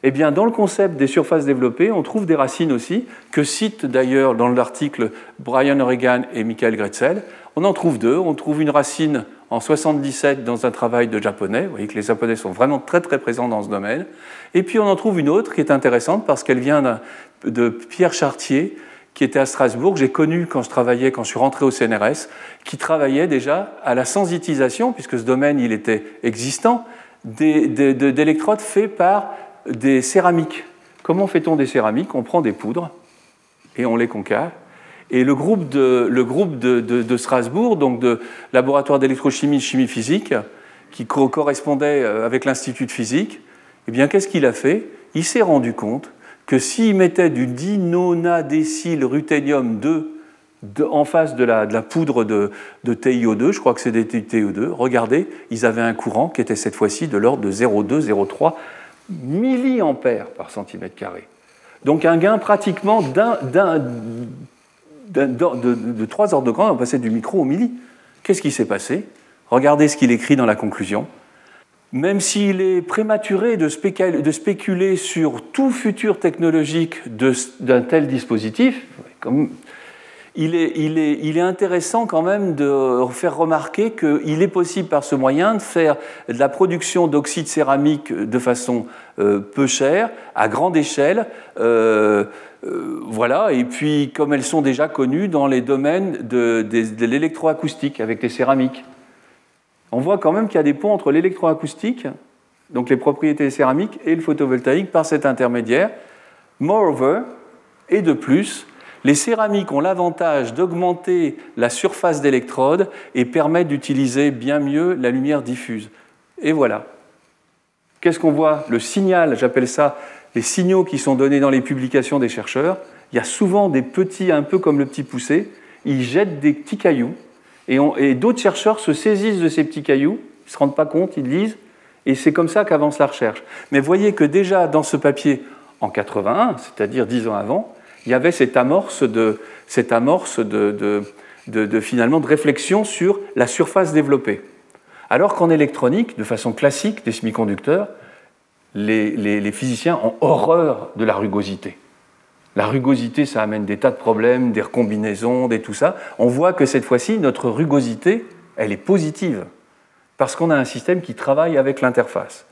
Eh bien, dans le concept des surfaces développées, on trouve des racines aussi, que citent d'ailleurs dans l'article Brian O'Regan et Michael Grätzel. On en trouve deux. On trouve une racine en soixante-dix-sept dans un travail de Japonais. Vous voyez que les Japonais sont vraiment très très présents dans ce domaine. Et puis on en trouve une autre qui est intéressante parce qu'elle vient de Pierre Chartier, qui était à Strasbourg, j'ai connu quand je travaillais, quand je suis rentré au C N R S, qui travaillait déjà à la sensitisation, puisque ce domaine il était existant, des, des, des, d'électrodes faites par des céramiques. Comment fait-on des céramiques ? On prend des poudres et on les concave. Et le groupe de, le groupe de, de, de Strasbourg, donc de laboratoire d'électrochimie et de chimie physique, qui correspondait avec l'Institut de physique, eh bien, qu'est-ce qu'il a fait ? Il s'est rendu compte que s'ils mettaient du dinonadécylruthénium deux en face de la, de la poudre de, de T I O deux, je crois que c'est des T I O deux, regardez, ils avaient un courant qui était cette fois-ci de l'ordre de zéro virgule deux zéro trois milliampères par centimètre carré. Donc un gain pratiquement d'un, d'un, d'un, de, de, de trois ordres de grandeur, on passait du micro au milli. Qu'est-ce qui s'est passé ? Regardez ce qu'il écrit dans la conclusion. Même s'il est prématuré de spéculer sur tout futur technologique d'un tel dispositif, il est, il est, il est intéressant quand même de faire remarquer qu'il est possible par ce moyen de faire de la production d'oxyde céramique de façon peu chère, à grande échelle, euh, euh, voilà, et puis comme elles sont déjà connues dans les domaines de, de, de l'électroacoustique avec les céramiques. On voit quand même qu'il y a des ponts entre l'électroacoustique, donc les propriétés céramiques, et le photovoltaïque par cet intermédiaire. Moreover, et de plus, les céramiques ont l'avantage d'augmenter la surface d'électrode et permettent d'utiliser bien mieux la lumière diffuse. Et voilà. Qu'est-ce qu'on voit ? Le signal, j'appelle ça les signaux qui sont donnés dans les publications des chercheurs. Il y a souvent des petits, un peu comme le petit poussé, ils jettent des petits cailloux. Et, on, et d'autres chercheurs se saisissent de ces petits cailloux, ils ne se rendent pas compte, ils lisent, et c'est comme ça qu'avance la recherche. Mais voyez que déjà dans ce papier, en quatre-vingt-un, c'est-à-dire dix ans avant, il y avait cette amorce de, cette amorce de, de, de, de, finalement, de réflexion sur la surface développée. Alors qu'en électronique, de façon classique des semi-conducteurs, les, les, les physiciens ont horreur de la rugosité. La rugosité, ça amène des tas de problèmes, des recombinaisons, des tout ça. On voit que cette fois-ci, notre rugosité, elle est positive, parce qu'on a un système qui travaille avec l'interface.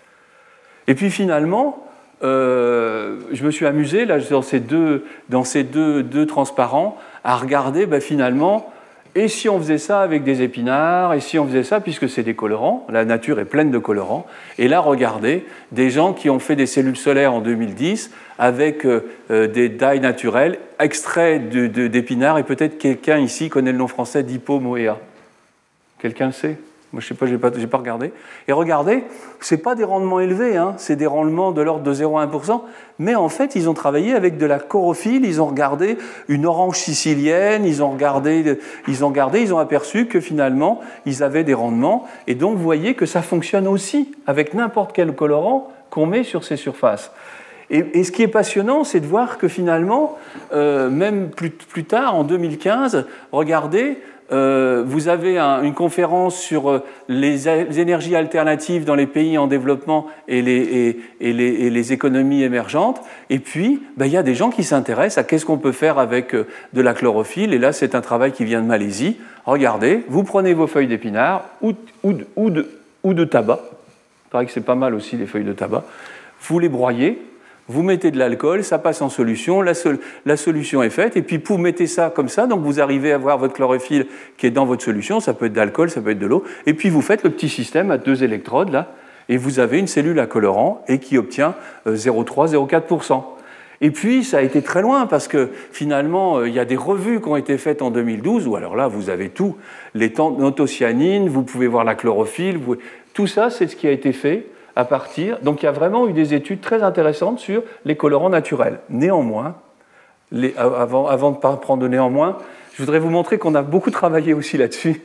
Et puis finalement, euh, je me suis amusé, là, dans ces deux, dans ces deux, deux transparents, à regarder ben, finalement, et si on faisait ça avec des épinards, et si on faisait ça, puisque c'est des colorants, la nature est pleine de colorants, et là, regardez, des gens qui ont fait des cellules solaires en deux mille dix avec euh, des dyes naturels extraits de, de, d'épinards, et peut-être quelqu'un ici connaît le nom français d'hypomoea. Quelqu'un le sait ? Moi, je ne sais pas, je n'ai pas, j'ai pas regardé. Et regardez, ce n'est pas des rendements élevés, hein, c'est des rendements de l'ordre de zéro virgule un pour cent, mais en fait, ils ont travaillé avec de la chlorophylle, ils ont regardé une orange sicilienne, ils ont regardé, ils ont, regardé, ils ont aperçu que finalement, ils avaient des rendements, et donc vous voyez que ça fonctionne aussi avec n'importe quel colorant qu'on met sur ces surfaces. Et, et ce qui est passionnant, c'est de voir que finalement, euh, même plus, plus tard, en deux mille quinze, regardez, Euh, vous avez un, une conférence sur euh, les, a- les énergies alternatives dans les pays en développement et les, et, et les, et les économies émergentes. Et puis, ben, y a des gens qui s'intéressent à qu'est-ce qu'on peut faire avec euh, de la chlorophylle. Et là, c'est un travail qui vient de Malaisie. Regardez, vous prenez vos feuilles d'épinards ou, ou, ou, de, ou de tabac. Il paraît que c'est pas mal aussi, les feuilles de tabac. Vous les broyez. Vous mettez de l'alcool, ça passe en solution, la, sol- la solution est faite, et puis vous mettez ça comme ça, donc vous arrivez à voir votre chlorophylle qui est dans votre solution, ça peut être d'alcool, ça peut être de l'eau, et puis vous faites le petit système à deux électrodes, là, et vous avez une cellule à colorant et qui obtient zéro virgule trois à zéro virgule quatre pour cent. Et puis, ça a été très loin, parce que finalement, il y a des revues qui ont été faites en deux mille douze, où alors là, vous avez tout, les anthocyanines, vous pouvez voir la chlorophylle, vous... tout ça, c'est ce qui a été fait à partir... Donc, il y a vraiment eu des études très intéressantes sur les colorants naturels. Néanmoins, les... avant, avant de prendre néanmoins, je voudrais vous montrer qu'on a beaucoup travaillé aussi là-dessus.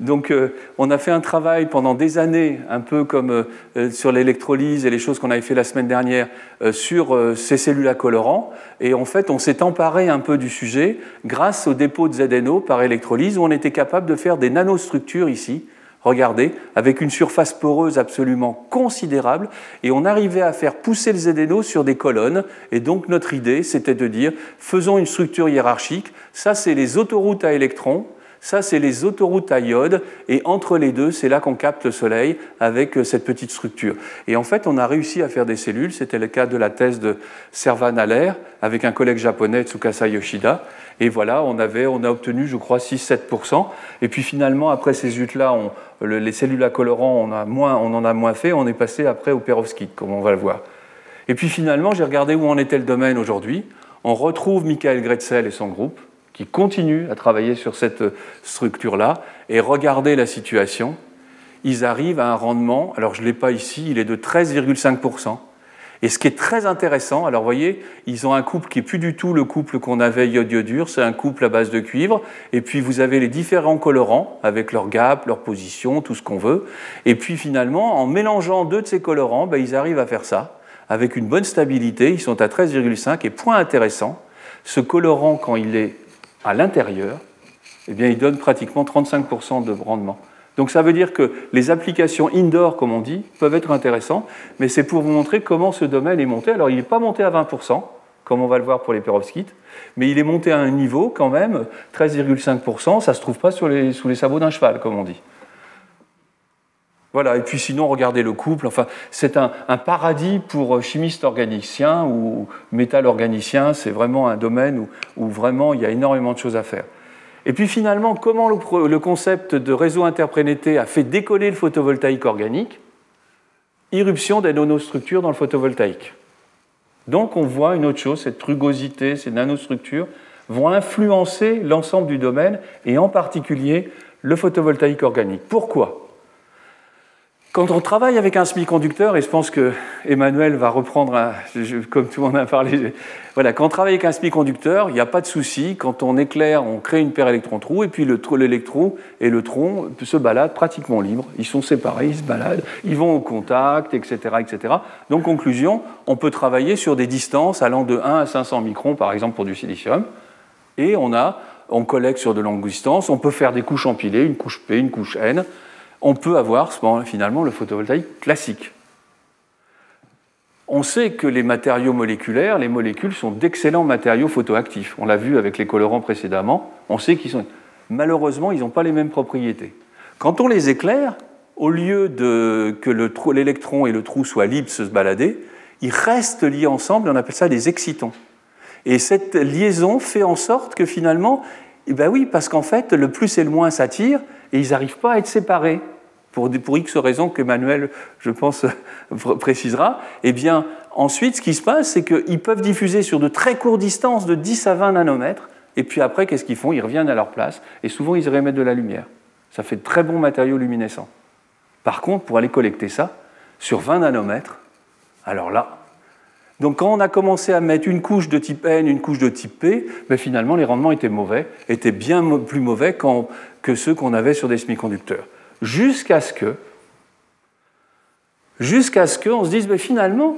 Donc, euh, on a fait un travail pendant des années, un peu comme euh, sur l'électrolyse et les choses qu'on avait fait la semaine dernière, euh, sur euh, ces cellules à colorants. Et en fait, on s'est emparé un peu du sujet grâce au dépôt de Z N O par électrolyse, où on était capable de faire des nanostructures ici, regardez, avec une surface poreuse absolument considérable. Et on arrivait à faire pousser le Z N O sur des colonnes. Et donc, notre idée, c'était de dire, faisons une structure hiérarchique. Ça, c'est les autoroutes à électrons. Ça, c'est les autoroutes à iode, et entre les deux, c'est là qu'on capte le soleil avec cette petite structure. Et en fait, on a réussi à faire des cellules. C'était le cas de la thèse de Servan Haller avec un collègue japonais, Tsukasa Yoshida. Et voilà, on, avait, on a obtenu, je crois, six à sept pour cent. Et puis finalement, après ces huttes-là, le, les cellules à colorant, on, a moins, on en a moins fait. On est passé après au pérovskite, comme on va le voir. Et puis finalement, j'ai regardé où en était le domaine aujourd'hui. On retrouve Michael Grätzel et son groupe, qui continuent à travailler sur cette structure-là, et regardez la situation, ils arrivent à un rendement, alors je ne l'ai pas ici, il est de treize virgule cinq pour cent. Et ce qui est très intéressant, alors vous voyez, ils ont un couple qui n'est plus du tout le couple qu'on avait iode-iodure, c'est un couple à base de cuivre, et puis vous avez les différents colorants, avec leur gap, leur position, tout ce qu'on veut, et puis finalement, en mélangeant deux de ces colorants, ben, ils arrivent à faire ça, avec une bonne stabilité, ils sont à treize virgule cinq, et point intéressant, ce colorant, quand il est à l'intérieur, eh bien, il donne pratiquement trente-cinq pour cent de rendement. Donc ça veut dire que les applications indoor, comme on dit, peuvent être intéressantes, mais c'est pour vous montrer comment ce domaine est monté. Alors il n'est pas monté à vingt pour cent, comme on va le voir pour les pérovskites, mais il est monté à un niveau quand même, treize virgule cinq pour cent, ça ne se trouve pas sur les, sous les sabots d'un cheval, comme on dit. Voilà, et puis sinon, regardez le couple, enfin, c'est un, un paradis pour chimistes organiciens ou métal organiciens, c'est vraiment un domaine où, où vraiment il y a énormément de choses à faire. Et puis finalement, comment le, le concept de réseau interprénété a fait décoller le photovoltaïque organique? Irruption des nanostructures dans le photovoltaïque. Donc on voit une autre chose, cette rugosité, ces nanostructures vont influencer l'ensemble du domaine et en particulier le photovoltaïque organique. Pourquoi ? Quand on travaille avec un semi-conducteur, et je pense que Emmanuel va reprendre, un, je, comme tout le monde a parlé, voilà, quand on travaille avec un semi-conducteur, il n'y a pas de souci. Quand on éclaire, on crée une paire électron-trou, et puis l'électron et le tronc se baladent pratiquement libres. Ils sont séparés, ils se baladent, ils vont au contact, et cetera, et cetera. Donc, conclusion, on peut travailler sur des distances allant de un à cinq cents microns, par exemple, pour du silicium, et on, a, on collecte sur de longues distances. On peut faire des couches empilées, une couche P, une couche N. On peut avoir finalement le photovoltaïque classique. On sait que les matériaux moléculaires, les molécules sont d'excellents matériaux photoactifs. On l'a vu avec les colorants précédemment. On sait qu'ils sont... Malheureusement, ils n'ont pas les mêmes propriétés. Quand on les éclaire, au lieu de... que le trou... l'électron et le trou soient libres de se balader, ils restent liés ensemble, on appelle ça des excitons. Et cette liaison fait en sorte que finalement, eh ben oui, parce qu'en fait, le plus et le moins s'attirent, et ils n'arrivent pas à être séparés, pour, pour X raisons qu'Emmanuel, je pense, précisera. Eh bien, ensuite, ce qui se passe, c'est qu'ils peuvent diffuser sur de très courtes distances, de dix à vingt nanomètres, et puis après, qu'est-ce qu'ils font? Ils reviennent à leur place, et souvent, ils émettent de la lumière. Ça fait de très bons matériaux luminescents. Par contre, pour aller collecter ça, sur vingt nanomètres, alors là... Donc, quand on a commencé à mettre une couche de type N, une couche de type P, ben, finalement, les rendements étaient mauvais, étaient bien plus mauvais quand... que ceux qu'on avait sur des semi-conducteurs. Jusqu'à ce que, jusqu'à ce qu'on se dise, mais finalement,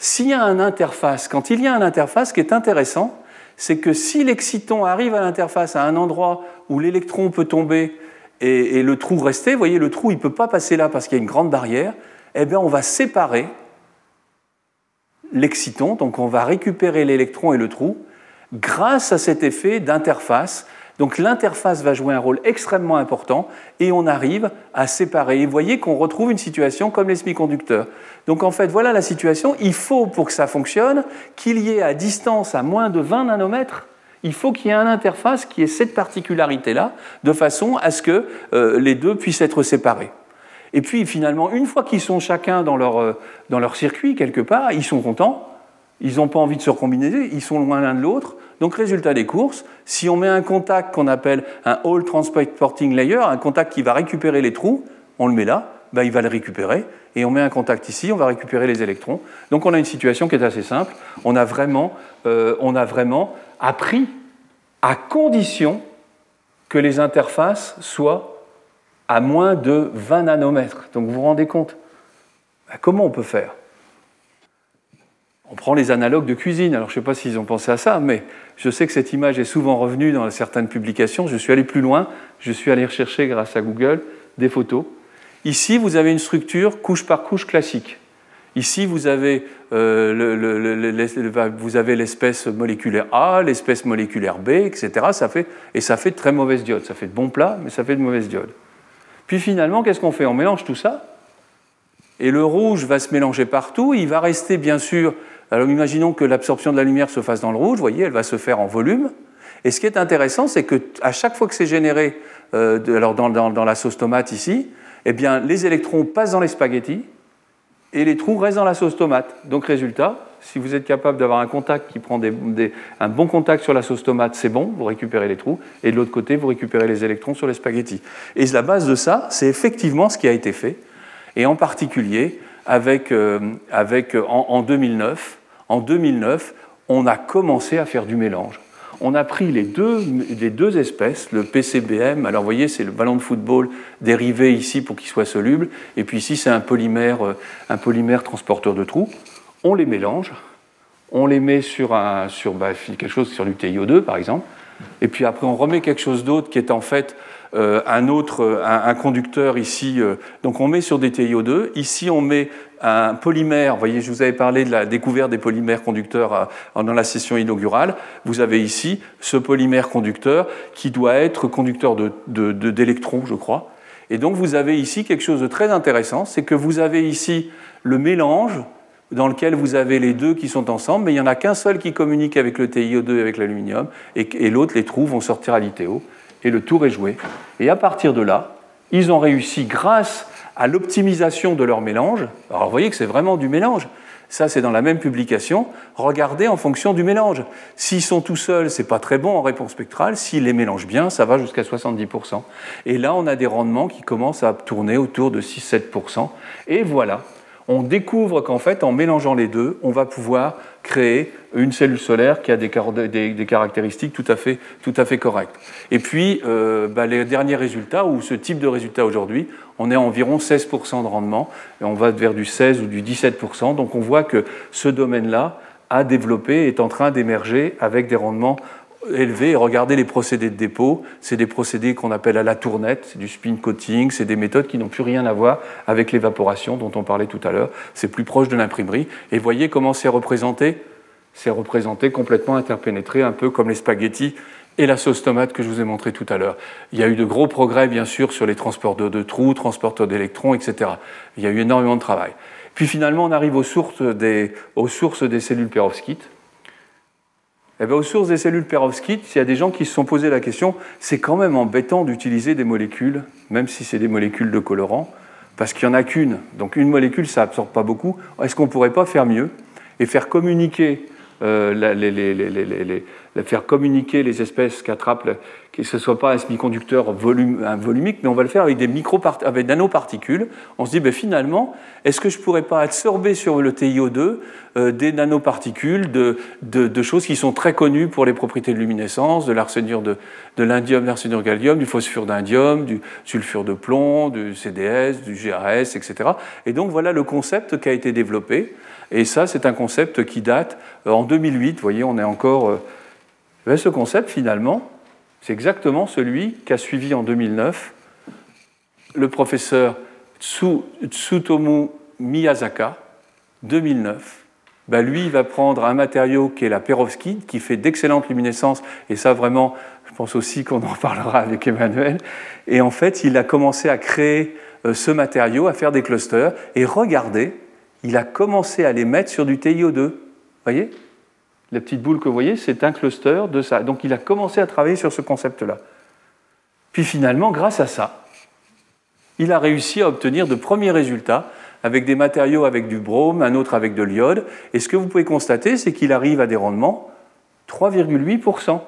s'il y a une interface, quand il y a une interface, ce qui est intéressant, c'est que si l'exciton arrive à l'interface à un endroit où l'électron peut tomber et, et le trou rester, vous voyez, le trou, il ne peut pas passer là parce qu'il y a une grande barrière, eh bien, on va séparer l'exciton, donc on va récupérer l'électron et le trou grâce à cet effet d'interface. Donc l'interface va jouer un rôle extrêmement important et on arrive à séparer. Et vous voyez qu'on retrouve une situation comme les semi-conducteurs. Donc en fait, voilà la situation. Il faut, pour que ça fonctionne, qu'il y ait à distance à moins de vingt nanomètres, il faut qu'il y ait une interface qui ait cette particularité-là, de façon à ce que euh, les deux puissent être séparés. Et puis finalement, une fois qu'ils sont chacun dans leur, dans leur circuit, quelque part, ils sont contents, ils n'ont pas envie de se recombiner, ils sont loin l'un de l'autre. Donc résultat des courses, si on met un contact qu'on appelle un All Transporting Layer, un contact qui va récupérer les trous, on le met là, ben, il va le récupérer, et on met un contact ici, on va récupérer les électrons. Donc on a une situation qui est assez simple, on a vraiment, euh, on a vraiment appris à condition que les interfaces soient à moins de vingt nanomètres. Donc vous vous rendez compte, ben, comment on peut faire? On prend les analogues de cuisine, alors je ne sais pas s'ils ont pensé à ça, mais je sais que cette image est souvent revenue dans certaines publications, je suis allé plus loin, je suis allé rechercher grâce à Google des photos. Ici, vous avez une structure couche par couche classique. Ici, vous avez, euh, le, le, le, le, vous avez l'espèce moléculaire A, l'espèce moléculaire B, et cetera. Ça fait, et ça fait de très mauvaises diodes. Ça fait de bons plats, mais ça fait de mauvaises diodes. Puis finalement, qu'est-ce qu'on fait? On mélange tout ça, et le rouge va se mélanger partout. Il va rester, bien sûr... Alors, imaginons que l'absorption de la lumière se fasse dans le rouge. Vous voyez, elle va se faire en volume. Et ce qui est intéressant, c'est qu'à chaque fois que c'est généré, euh, de, alors dans, dans, dans la sauce tomate ici... Eh bien, les électrons passent dans les spaghettis et les trous restent dans la sauce tomate. Donc, résultat, si vous êtes capable d'avoir un contact qui prend des, des, un bon contact sur la sauce tomate, c'est bon, vous récupérez les trous. Et de l'autre côté, vous récupérez les électrons sur les spaghettis. Et la base de ça, c'est effectivement ce qui a été fait. Et en particulier, avec, euh, avec, en, en deux mille neuf, en deux mille neuf, on a commencé à faire du mélange. On a pris les deux, les deux espèces, le P C B M, alors vous voyez, c'est le ballon de football dérivé ici pour qu'il soit soluble, et puis ici, c'est un polymère, un polymère transporteur de trous. On les mélange, on les met sur, un, sur bah, quelque chose, sur du T I O deux, par exemple, et puis après, on remet quelque chose d'autre qui est en fait euh, un autre, un, un conducteur ici. Euh, donc, on met sur des T I O deux. Ici, on met un polymère. Vous voyez, je vous avais parlé de la découverte des polymères conducteurs dans la session inaugurale. Vous avez ici ce polymère conducteur qui doit être conducteur de, de, de, d'électrons, je crois. Et donc, vous avez ici quelque chose de très intéressant, c'est que vous avez ici le mélange dans lequel vous avez les deux qui sont ensemble, mais il n'y en a qu'un seul qui communique avec le T I O deux et avec l'aluminium, et, et l'autre, les trous vont sortir à l'I T O, et le tour est joué. Et à partir de là, ils ont réussi, grâce à l'optimisation de leur mélange, alors vous voyez que c'est vraiment du mélange, ça c'est dans la même publication, regardez en fonction du mélange. S'ils sont tout seuls, c'est pas très bon en réponse spectrale, s'ils les mélangent bien, ça va jusqu'à soixante-dix pour cent. Et là, on a des rendements qui commencent à tourner autour de six à sept pour cent, et voilà. On découvre qu'en fait, en mélangeant les deux, on va pouvoir créer une cellule solaire qui a des, car- des, des caractéristiques tout à fait, tout à fait correctes. Et puis, euh, bah, les derniers résultats, ou ce type de résultat aujourd'hui, on est à environ seize pour cent de rendement, et on va vers du seize ou du dix-sept pour cent, donc on voit que ce domaine-là a développé, est en train d'émerger avec des rendements élevés. Et regardez les procédés de dépôt, c'est des procédés qu'on appelle à la tournette, c'est du spin coating, c'est des méthodes qui n'ont plus rien à voir avec l'évaporation dont on parlait tout à l'heure, c'est plus proche de l'imprimerie. Et voyez comment c'est représenté? C'est représenté complètement interpénétré, un peu comme les spaghettis et la sauce tomate que je vous ai montré tout à l'heure. Il y a eu de gros progrès, bien sûr, sur les transports de, de trous, transporteurs d'électrons, et cetera. Il y a eu énormément de travail. Puis finalement, on arrive aux sources des, aux sources des cellules pérovskites. Eh bien, aux sources des cellules pérovskites, il y a des gens qui se sont posé la question, c'est quand même embêtant d'utiliser des molécules, même si c'est des molécules de colorant, parce qu'il n'y en a qu'une. Donc une molécule, ça absorbe pas beaucoup. Est-ce qu'on ne pourrait pas faire mieux et faire communiquer, euh, les, les, les, les, les, les, faire communiquer les espèces qu'attrapent, que ce ne soit pas un semi-conducteur volume, un volumique, mais on va le faire avec des micropart- avec des nanoparticules. On se dit, ben, finalement, est-ce que je ne pourrais pas absorber sur le T I O deux euh, des nanoparticules de, de, de choses qui sont très connues pour les propriétés de luminescence, de l'arsenure de, de l'indium, de l'arsenure gallium, du phosphure d'indium, du sulfure de plomb, du C D S, du G R S, et cetera. Et donc, voilà le concept qui a été développé. Et ça, c'est un concept qui date euh, en deux mille huit. Vous voyez, on est encore... Euh... Ben, ce concept, finalement, c'est exactement celui qu'a suivi en deux mille neuf le professeur Tsutomu Miyazaki, deux mille neuf. Ben lui, il va prendre un matériau qui est la pérovskite, qui fait d'excellentes luminescences, et ça vraiment, je pense aussi qu'on en parlera avec Emmanuel. Et en fait, il a commencé à créer ce matériau, à faire des clusters, et regardez, il a commencé à les mettre sur du T I O deux. Vous voyez ? La petite boule que vous voyez, c'est un cluster de ça. Donc il a commencé à travailler sur ce concept-là. Puis finalement, grâce à ça, il a réussi à obtenir de premiers résultats avec des matériaux avec du brome, un autre avec de l'iode. Et ce que vous pouvez constater, c'est qu'il arrive à des rendements trois virgule huit pour cent.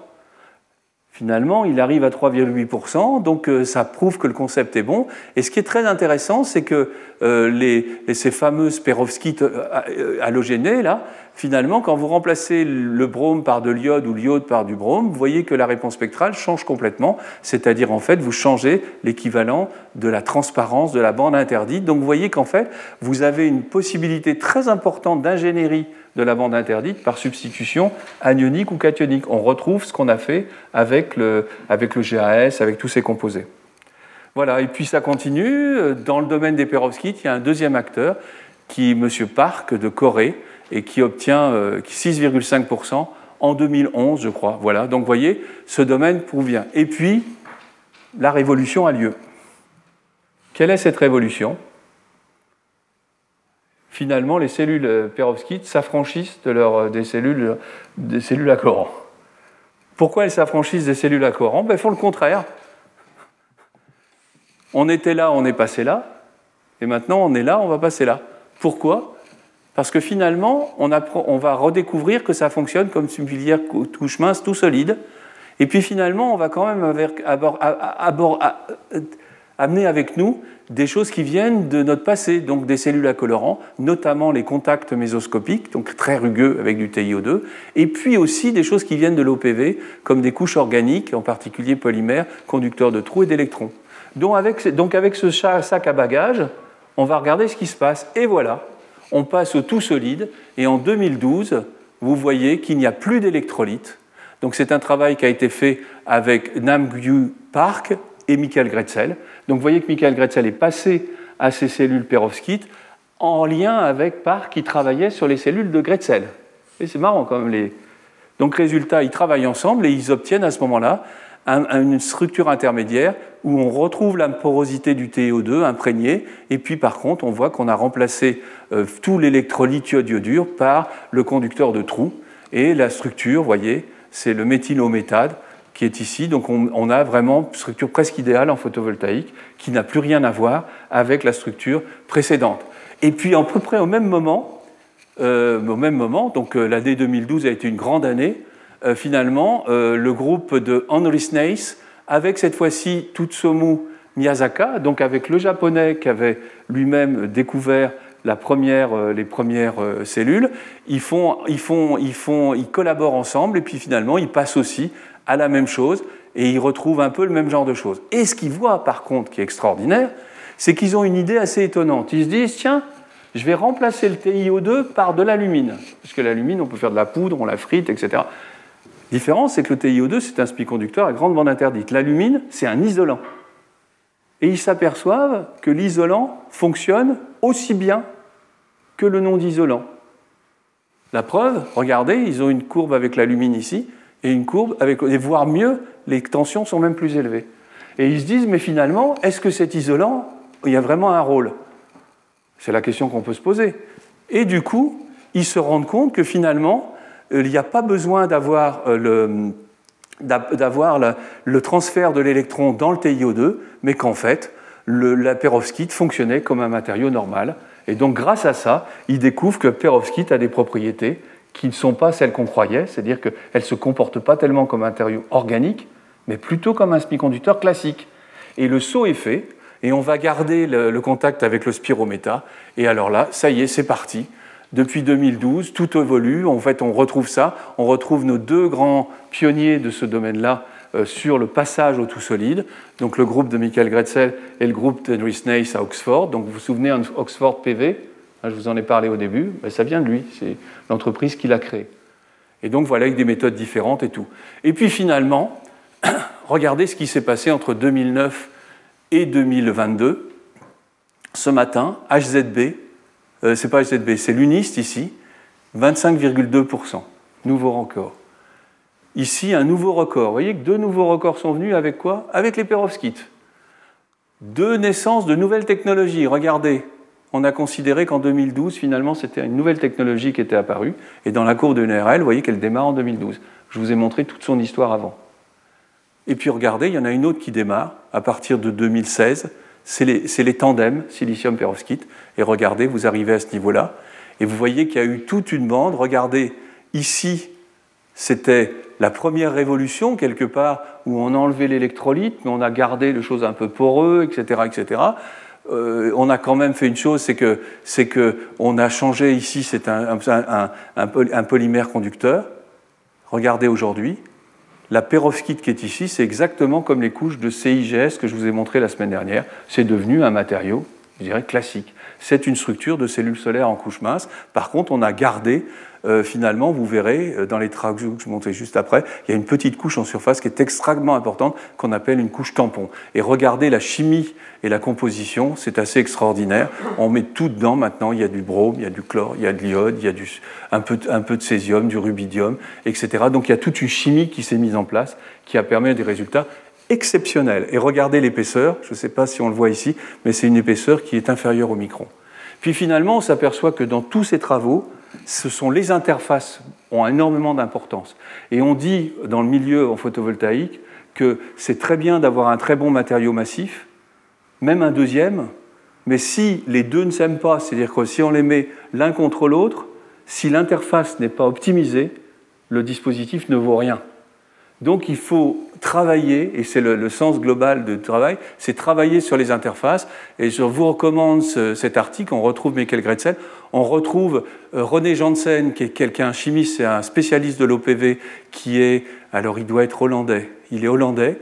Finalement, il arrive à trois virgule huit pour cent, donc euh, ça prouve que le concept est bon. Et ce qui est très intéressant, c'est que euh, les, ces fameuses pérovskites halogénées, là, finalement, quand vous remplacez le brome par de l'iode ou l'iode par du brome, vous voyez que la réponse spectrale change complètement, c'est-à-dire, en fait, vous changez l'équivalent de la transparence de la bande interdite. Donc, vous voyez qu'en fait, vous avez une possibilité très importante d'ingénierie de la bande interdite par substitution anionique ou cationique. On retrouve ce qu'on a fait avec le, avec le G A S, avec tous ces composés. Voilà, et puis ça continue. Dans le domaine des pérovskites, il y a un deuxième acteur, qui est M. Park de Corée, et qui obtient six virgule cinq pour cent en deux mille onze, je crois. Voilà, donc vous voyez, ce domaine provient. Et puis, la révolution a lieu. Quelle est cette révolution ? Finalement, les cellules pérovskites s'affranchissent de leur, des, cellules, des cellules à corans. Pourquoi elles s'affranchissent des cellules à corans ? Ben, elles font le contraire. On était là, on est passé là, et maintenant on est là, on va passer là. Pourquoi ? Parce que finalement, on, apprend, on va redécouvrir que ça fonctionne comme une filière touche mince, tout solide, et puis finalement, on va quand même avoir, avoir, avoir, avoir, amener avec nous des choses qui viennent de notre passé, donc des cellules à colorants, notamment les contacts mésoscopiques, donc très rugueux avec du T I O deux, et puis aussi des choses qui viennent de l'O P V, comme des couches organiques, en particulier polymères, conducteurs de trous et d'électrons. Donc avec, donc avec ce sac à bagages, on va regarder ce qui se passe, et voilà, on passe au tout solide, et en deux mille douze, vous voyez qu'il n'y a plus d'électrolytes. Donc c'est un travail qui a été fait avec Namgyu Park et Michael Grätzel. Donc vous voyez que Michael Grätzel est passé à ces cellules pérovskites en lien avec Park qui travaillait sur les cellules de Grätzel. Et c'est marrant quand même. Les... Donc résultat, ils travaillent ensemble et ils obtiennent à ce moment-là un, une structure intermédiaire où on retrouve la porosité du T I O deux imprégnée et puis par contre on voit qu'on a remplacé euh, tout l'électrolyte iodure par le conducteur de trous et la structure, vous voyez, c'est le méthylométhade qui est ici, donc on, on a vraiment une structure presque idéale en photovoltaïque qui n'a plus rien à voir avec la structure précédente. Et puis à peu près au même moment, euh, au même moment donc euh, l'année deux mille douze a été une grande année, euh, finalement euh, le groupe de Henry Snaith, avec cette fois-ci Tsutomu Miyazaki, donc avec le japonais qui avait lui-même découvert la première, euh, les premières euh, cellules, ils, font, ils, font, ils, font, ils collaborent ensemble et puis finalement ils passent aussi à la même chose, et ils retrouvent un peu le même genre de choses. Et ce qu'ils voient, par contre, qui est extraordinaire, c'est qu'ils ont une idée assez étonnante. Ils se disent, tiens, je vais remplacer le T I O deux par de l'alumine. Parce que l'alumine, on peut faire de la poudre, on la frite, et cetera. La différence, c'est que le T I O deux, c'est un semi-conducteur à grande bande interdite. L'alumine, c'est un isolant. Et ils s'aperçoivent que l'isolant fonctionne aussi bien que le non-isolant. La preuve, regardez, ils ont une courbe avec l'alumine ici, et une courbe, avec, et voire mieux, les tensions sont même plus élevées. Et ils se disent, mais finalement, est-ce que cet isolant, il y a vraiment un rôle ? C'est la question qu'on peut se poser. Et du coup, ils se rendent compte que finalement, il n'y a pas besoin d'avoir le, d'avoir la, le transfert de l'électron dans le T I O deux, mais qu'en fait, le, la pérovskite fonctionnait comme un matériau normal. Et donc, grâce à ça, ils découvrent que pérovskite a des propriétés qui ne sont pas celles qu'on croyait, c'est-à-dire qu'elles ne se comportent pas tellement comme un matériau organique, mais plutôt comme un semi-conducteur classique. Et le saut est fait, et on va garder le, le contact avec le spirométa, et alors là, ça y est, c'est parti. Depuis deux mille douze, tout évolue, en fait, on retrouve ça, on retrouve nos deux grands pionniers de ce domaine-là euh, sur le passage au tout solide, donc le groupe de Michael Grätzel et le groupe d'Henry Snaith à Oxford, donc vous vous souvenez, Oxford P V, je vous en ai parlé au début, mais ça vient de lui, c'est l'entreprise qui l'a créé. Et donc voilà, avec des méthodes différentes et tout. Et puis finalement, regardez ce qui s'est passé entre deux mille neuf et deux mille vingt-deux. Ce matin, H Z B, euh, c'est pas H Z B, c'est l'UNIST ici, vingt-cinq virgule deux pour cent, nouveau record. Ici, un nouveau record. Vous voyez que deux nouveaux records sont venus avec quoi ? Avec les pérovskites. Deux naissances de nouvelles technologies, regardez. On a considéré qu'en deux mille douze, finalement, c'était une nouvelle technologie qui était apparue. Et dans la courbe de N R E L, vous voyez qu'elle démarre en deux mille douze. Je vous ai montré toute son histoire avant. Et puis, regardez, il y en a une autre qui démarre à partir de deux mille seize. c'est les, les tandems silicium-perovskite. Et regardez, vous arrivez à ce niveau-là, et vous voyez qu'il y a eu toute une bande. Regardez, ici, c'était la première révolution, quelque part, où on a enlevé l'électrolyte, mais on a gardé les choses un peu poreux, et cetera, et cetera. Euh, on a quand même fait une chose, c'est que, c'est que on a changé ici, c'est un, un, un, un polymère conducteur. Regardez aujourd'hui, la pérovskite qui est ici, c'est exactement comme les couches de C I G S que je vous ai montré la semaine dernière. C'est devenu un matériau, je dirais, classique. C'est une structure de cellules solaires en couche mince. Par contre, on a gardé, euh, finalement, vous verrez, euh, dans les travaux que je montrais juste après, il y a une petite couche en surface qui est extrêmement importante, qu'on appelle une couche tampon. Et regardez la chimie et la composition, c'est assez extraordinaire. On met tout dedans maintenant, il y a du brome, il y a du chlore, il y a de l'iode, il y a du, un, peu, un peu de césium, du rubidium, et cetera. Donc il y a toute une chimie qui s'est mise en place, qui a permis des résultats exceptionnel. Et regardez l'épaisseur, je ne sais pas si on le voit ici, mais c'est une épaisseur qui est inférieure au micron. Puis finalement, on s'aperçoit que dans tous ces travaux, ce sont les interfaces qui ont énormément d'importance. Et on dit dans le milieu en photovoltaïque que c'est très bien d'avoir un très bon matériau massif, même un deuxième, mais si les deux ne s'aiment pas, c'est-à-dire que si on les met l'un contre l'autre, si l'interface n'est pas optimisée, le dispositif ne vaut rien. Donc il faut travailler, et c'est le, le sens global de travail, c'est travailler sur les interfaces. Et je vous recommande ce, cet article, on retrouve Michael Grätzel, on retrouve euh, René Janssen, qui est quelqu'un chimiste, c'est un spécialiste de l'O P V, qui est, alors il doit être hollandais, il est hollandais,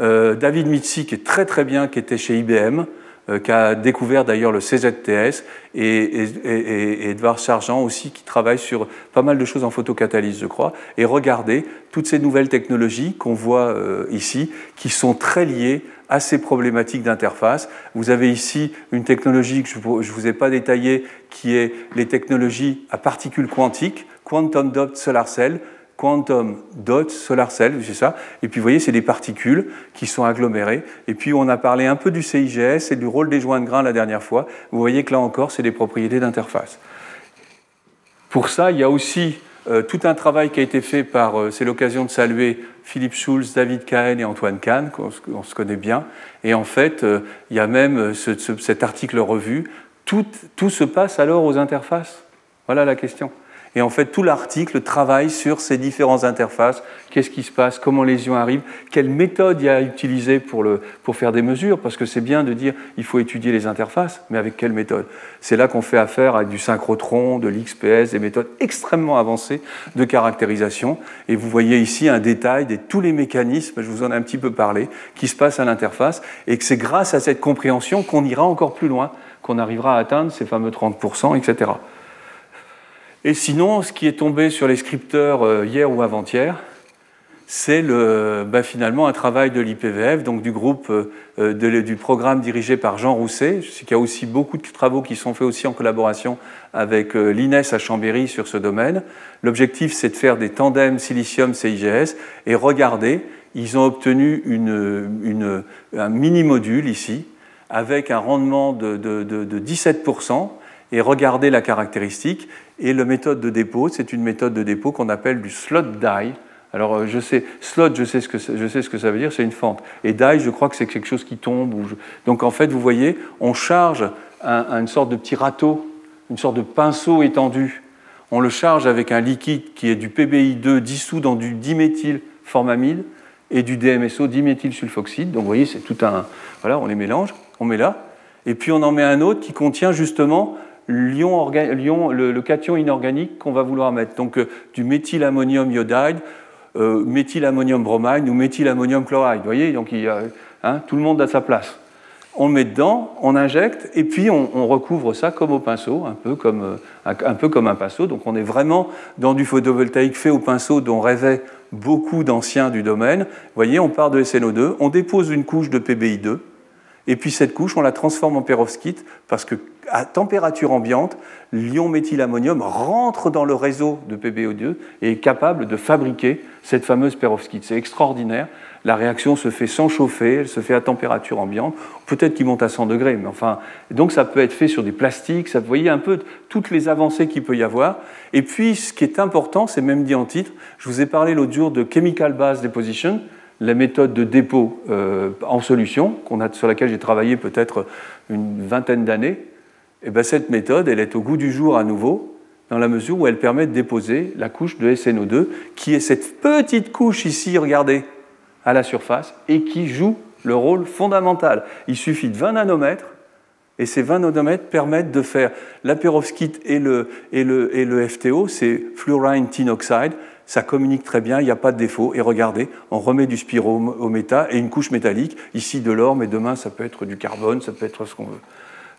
euh, David Mitsi, qui est très très bien, qui était chez I B M, euh, qui a découvert d'ailleurs le C Z T S, et, et, et, et Edouard Sargent aussi, qui travaille sur pas mal de choses en photocatalyse, je crois. Et regardez toutes ces nouvelles technologies qu'on voit euh, ici, qui sont très liées à ces problématiques d'interface. Vous avez ici une technologie que je ne vous ai pas détaillée, qui est les technologies à particules quantiques, Quantum Dot Solar Cell, Quantum Dot Solar Cell, c'est ça. Et puis, vous voyez, c'est des particules qui sont agglomérées. Et puis, on a parlé un peu du C I G S et du rôle des joints de grains la dernière fois. Vous voyez que là encore, c'est des propriétés d'interface. Pour ça, il y a aussi euh, tout un travail qui a été fait par, euh, c'est l'occasion de saluer Philippe Schulz, David Kahn et Antoine Kahn, qu'on on se connaît bien. Et en fait, euh, il y a même ce, ce, cet article revu. Tout, tout se passe alors aux interfaces. Voilà la question. Et en fait, tout l'article travaille sur ces différentes interfaces. Qu'est-ce qui se passe? Comment les ions arrivent? Quelle méthode il y a à utiliser pour, le, pour faire des mesures? Parce que c'est bien de dire il faut étudier les interfaces, mais avec quelle méthode? C'est là qu'on fait affaire avec du synchrotron, de l'X P S, des méthodes extrêmement avancées de caractérisation. Et vous voyez ici un détail de tous les mécanismes, je vous en ai un petit peu parlé, qui se passent à l'interface, et que c'est grâce à cette compréhension qu'on ira encore plus loin, qu'on arrivera à atteindre ces fameux trente pour cent, et cetera. Et sinon, ce qui est tombé sur les scripteurs hier ou avant-hier, c'est bah finalement un travail de l'I P V F, donc du groupe euh, de, du programme dirigé par Jean Rousset. Je sais qu'il y a aussi beaucoup de travaux qui sont faits aussi en collaboration avec euh, l'I N E S à Chambéry sur ce domaine. L'objectif, c'est de faire des tandems silicium-C I G S. Et regardez, ils ont obtenu une, une, un mini-module ici, avec un rendement de, de, de, de dix-sept pour cent. Et regardez la caractéristique. Et la méthode de dépôt, c'est une méthode de dépôt qu'on appelle du slot die. Alors, je sais, slot, je sais ce que, je sais ce que ça veut dire, c'est une fente. Et die, je crois que c'est quelque chose qui tombe. Ou je... Donc, en fait, vous voyez, on charge un, une sorte de petit râteau, une sorte de pinceau étendu. On le charge avec un liquide qui est du P B I deux dissous dans du diméthylformamide et du D M S O, diméthylsulfoxyde. Donc, vous voyez, c'est tout un... Voilà, on les mélange, on met là. Et puis, on en met un autre qui contient justement... L'ion orga... le, le cation inorganique qu'on va vouloir mettre. Donc euh, du méthylammonium iodide, euh, méthylammonium bromide ou méthylammonium chloride. Vous voyez, donc il y a, hein, tout le monde a sa place. On le met dedans, on injecte, et puis on, on recouvre ça comme au pinceau, un peu comme, euh, un, un peu comme un pinceau. Donc on est vraiment dans du photovoltaïque fait au pinceau dont rêvaient beaucoup d'anciens du domaine. Vous voyez, on part de S N O deux, on dépose une couche de P B I deux, et puis cette couche, on la transforme en pérovskite parce que à température ambiante, l'ion méthylammonium rentre dans le réseau de P B I deux et est capable de fabriquer cette fameuse perovskite. C'est extraordinaire. La réaction se fait sans chauffer, elle se fait à température ambiante. Peut-être qu'il monte à cent degrés, mais enfin... Donc ça peut être fait sur des plastiques, ça, vous voyez un peu toutes les avancées qu'il peut y avoir. Et puis, ce qui est important, c'est même dit en titre, je vous ai parlé l'autre jour de Chemical Base Deposition, la méthode de dépôt euh, en solution, qu'on a, sur laquelle j'ai travaillé peut-être une vingtaine d'années, et bien cette méthode, elle est au goût du jour à nouveau, dans la mesure où elle permet de déposer la couche de S N O deux, qui est cette petite couche ici, regardez, à la surface, et qui joue le rôle fondamental. Il suffit de vingt nanomètres, et ces vingt nanomètres permettent de faire la pérovskite et le, et le, et le F T O, c'est fluorine tin oxide, ça communique très bien, il n'y a pas de défaut. Et regardez, on remet du spiro au méta et une couche métallique, ici de l'or, mais demain ça peut être du carbone, ça peut être ce qu'on veut.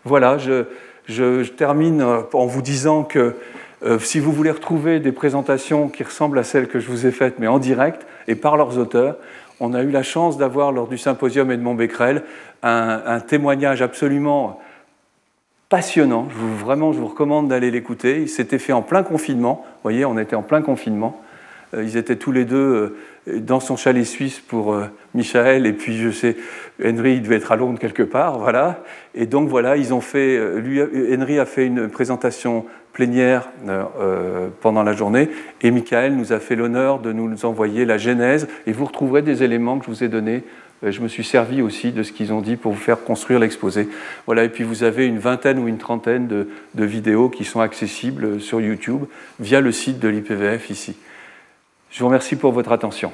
Voilà, je, je, je termine en vous disant que euh, si vous voulez retrouver des présentations qui ressemblent à celles que je vous ai faites, mais en direct et par leurs auteurs, on a eu la chance d'avoir lors du symposium Edmond Becquerel un, un témoignage absolument passionnant. Je vous, vraiment, je vous recommande d'aller l'écouter. Il s'était fait en plein confinement. Vous voyez, on était en plein confinement. Ils étaient tous les deux dans son chalet suisse pour Michael, et puis je sais, Henry, il devait être à Londres quelque part, voilà. Et donc voilà, ils ont fait, lui, Henry a fait une présentation plénière euh, pendant la journée, et Michael nous a fait l'honneur de nous envoyer la genèse, et vous retrouverez des éléments que je vous ai donnés. Je me suis servi aussi de ce qu'ils ont dit pour vous faire construire l'exposé. Voilà, et puis vous avez une vingtaine ou une trentaine de, de vidéos qui sont accessibles sur YouTube via le site de l'I P V F ici. Je vous remercie pour votre attention.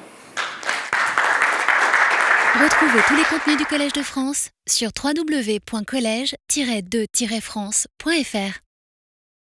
Retrouvez tous les contenus du Collège de France sur w w w point collège tiret deux tiret france point f r.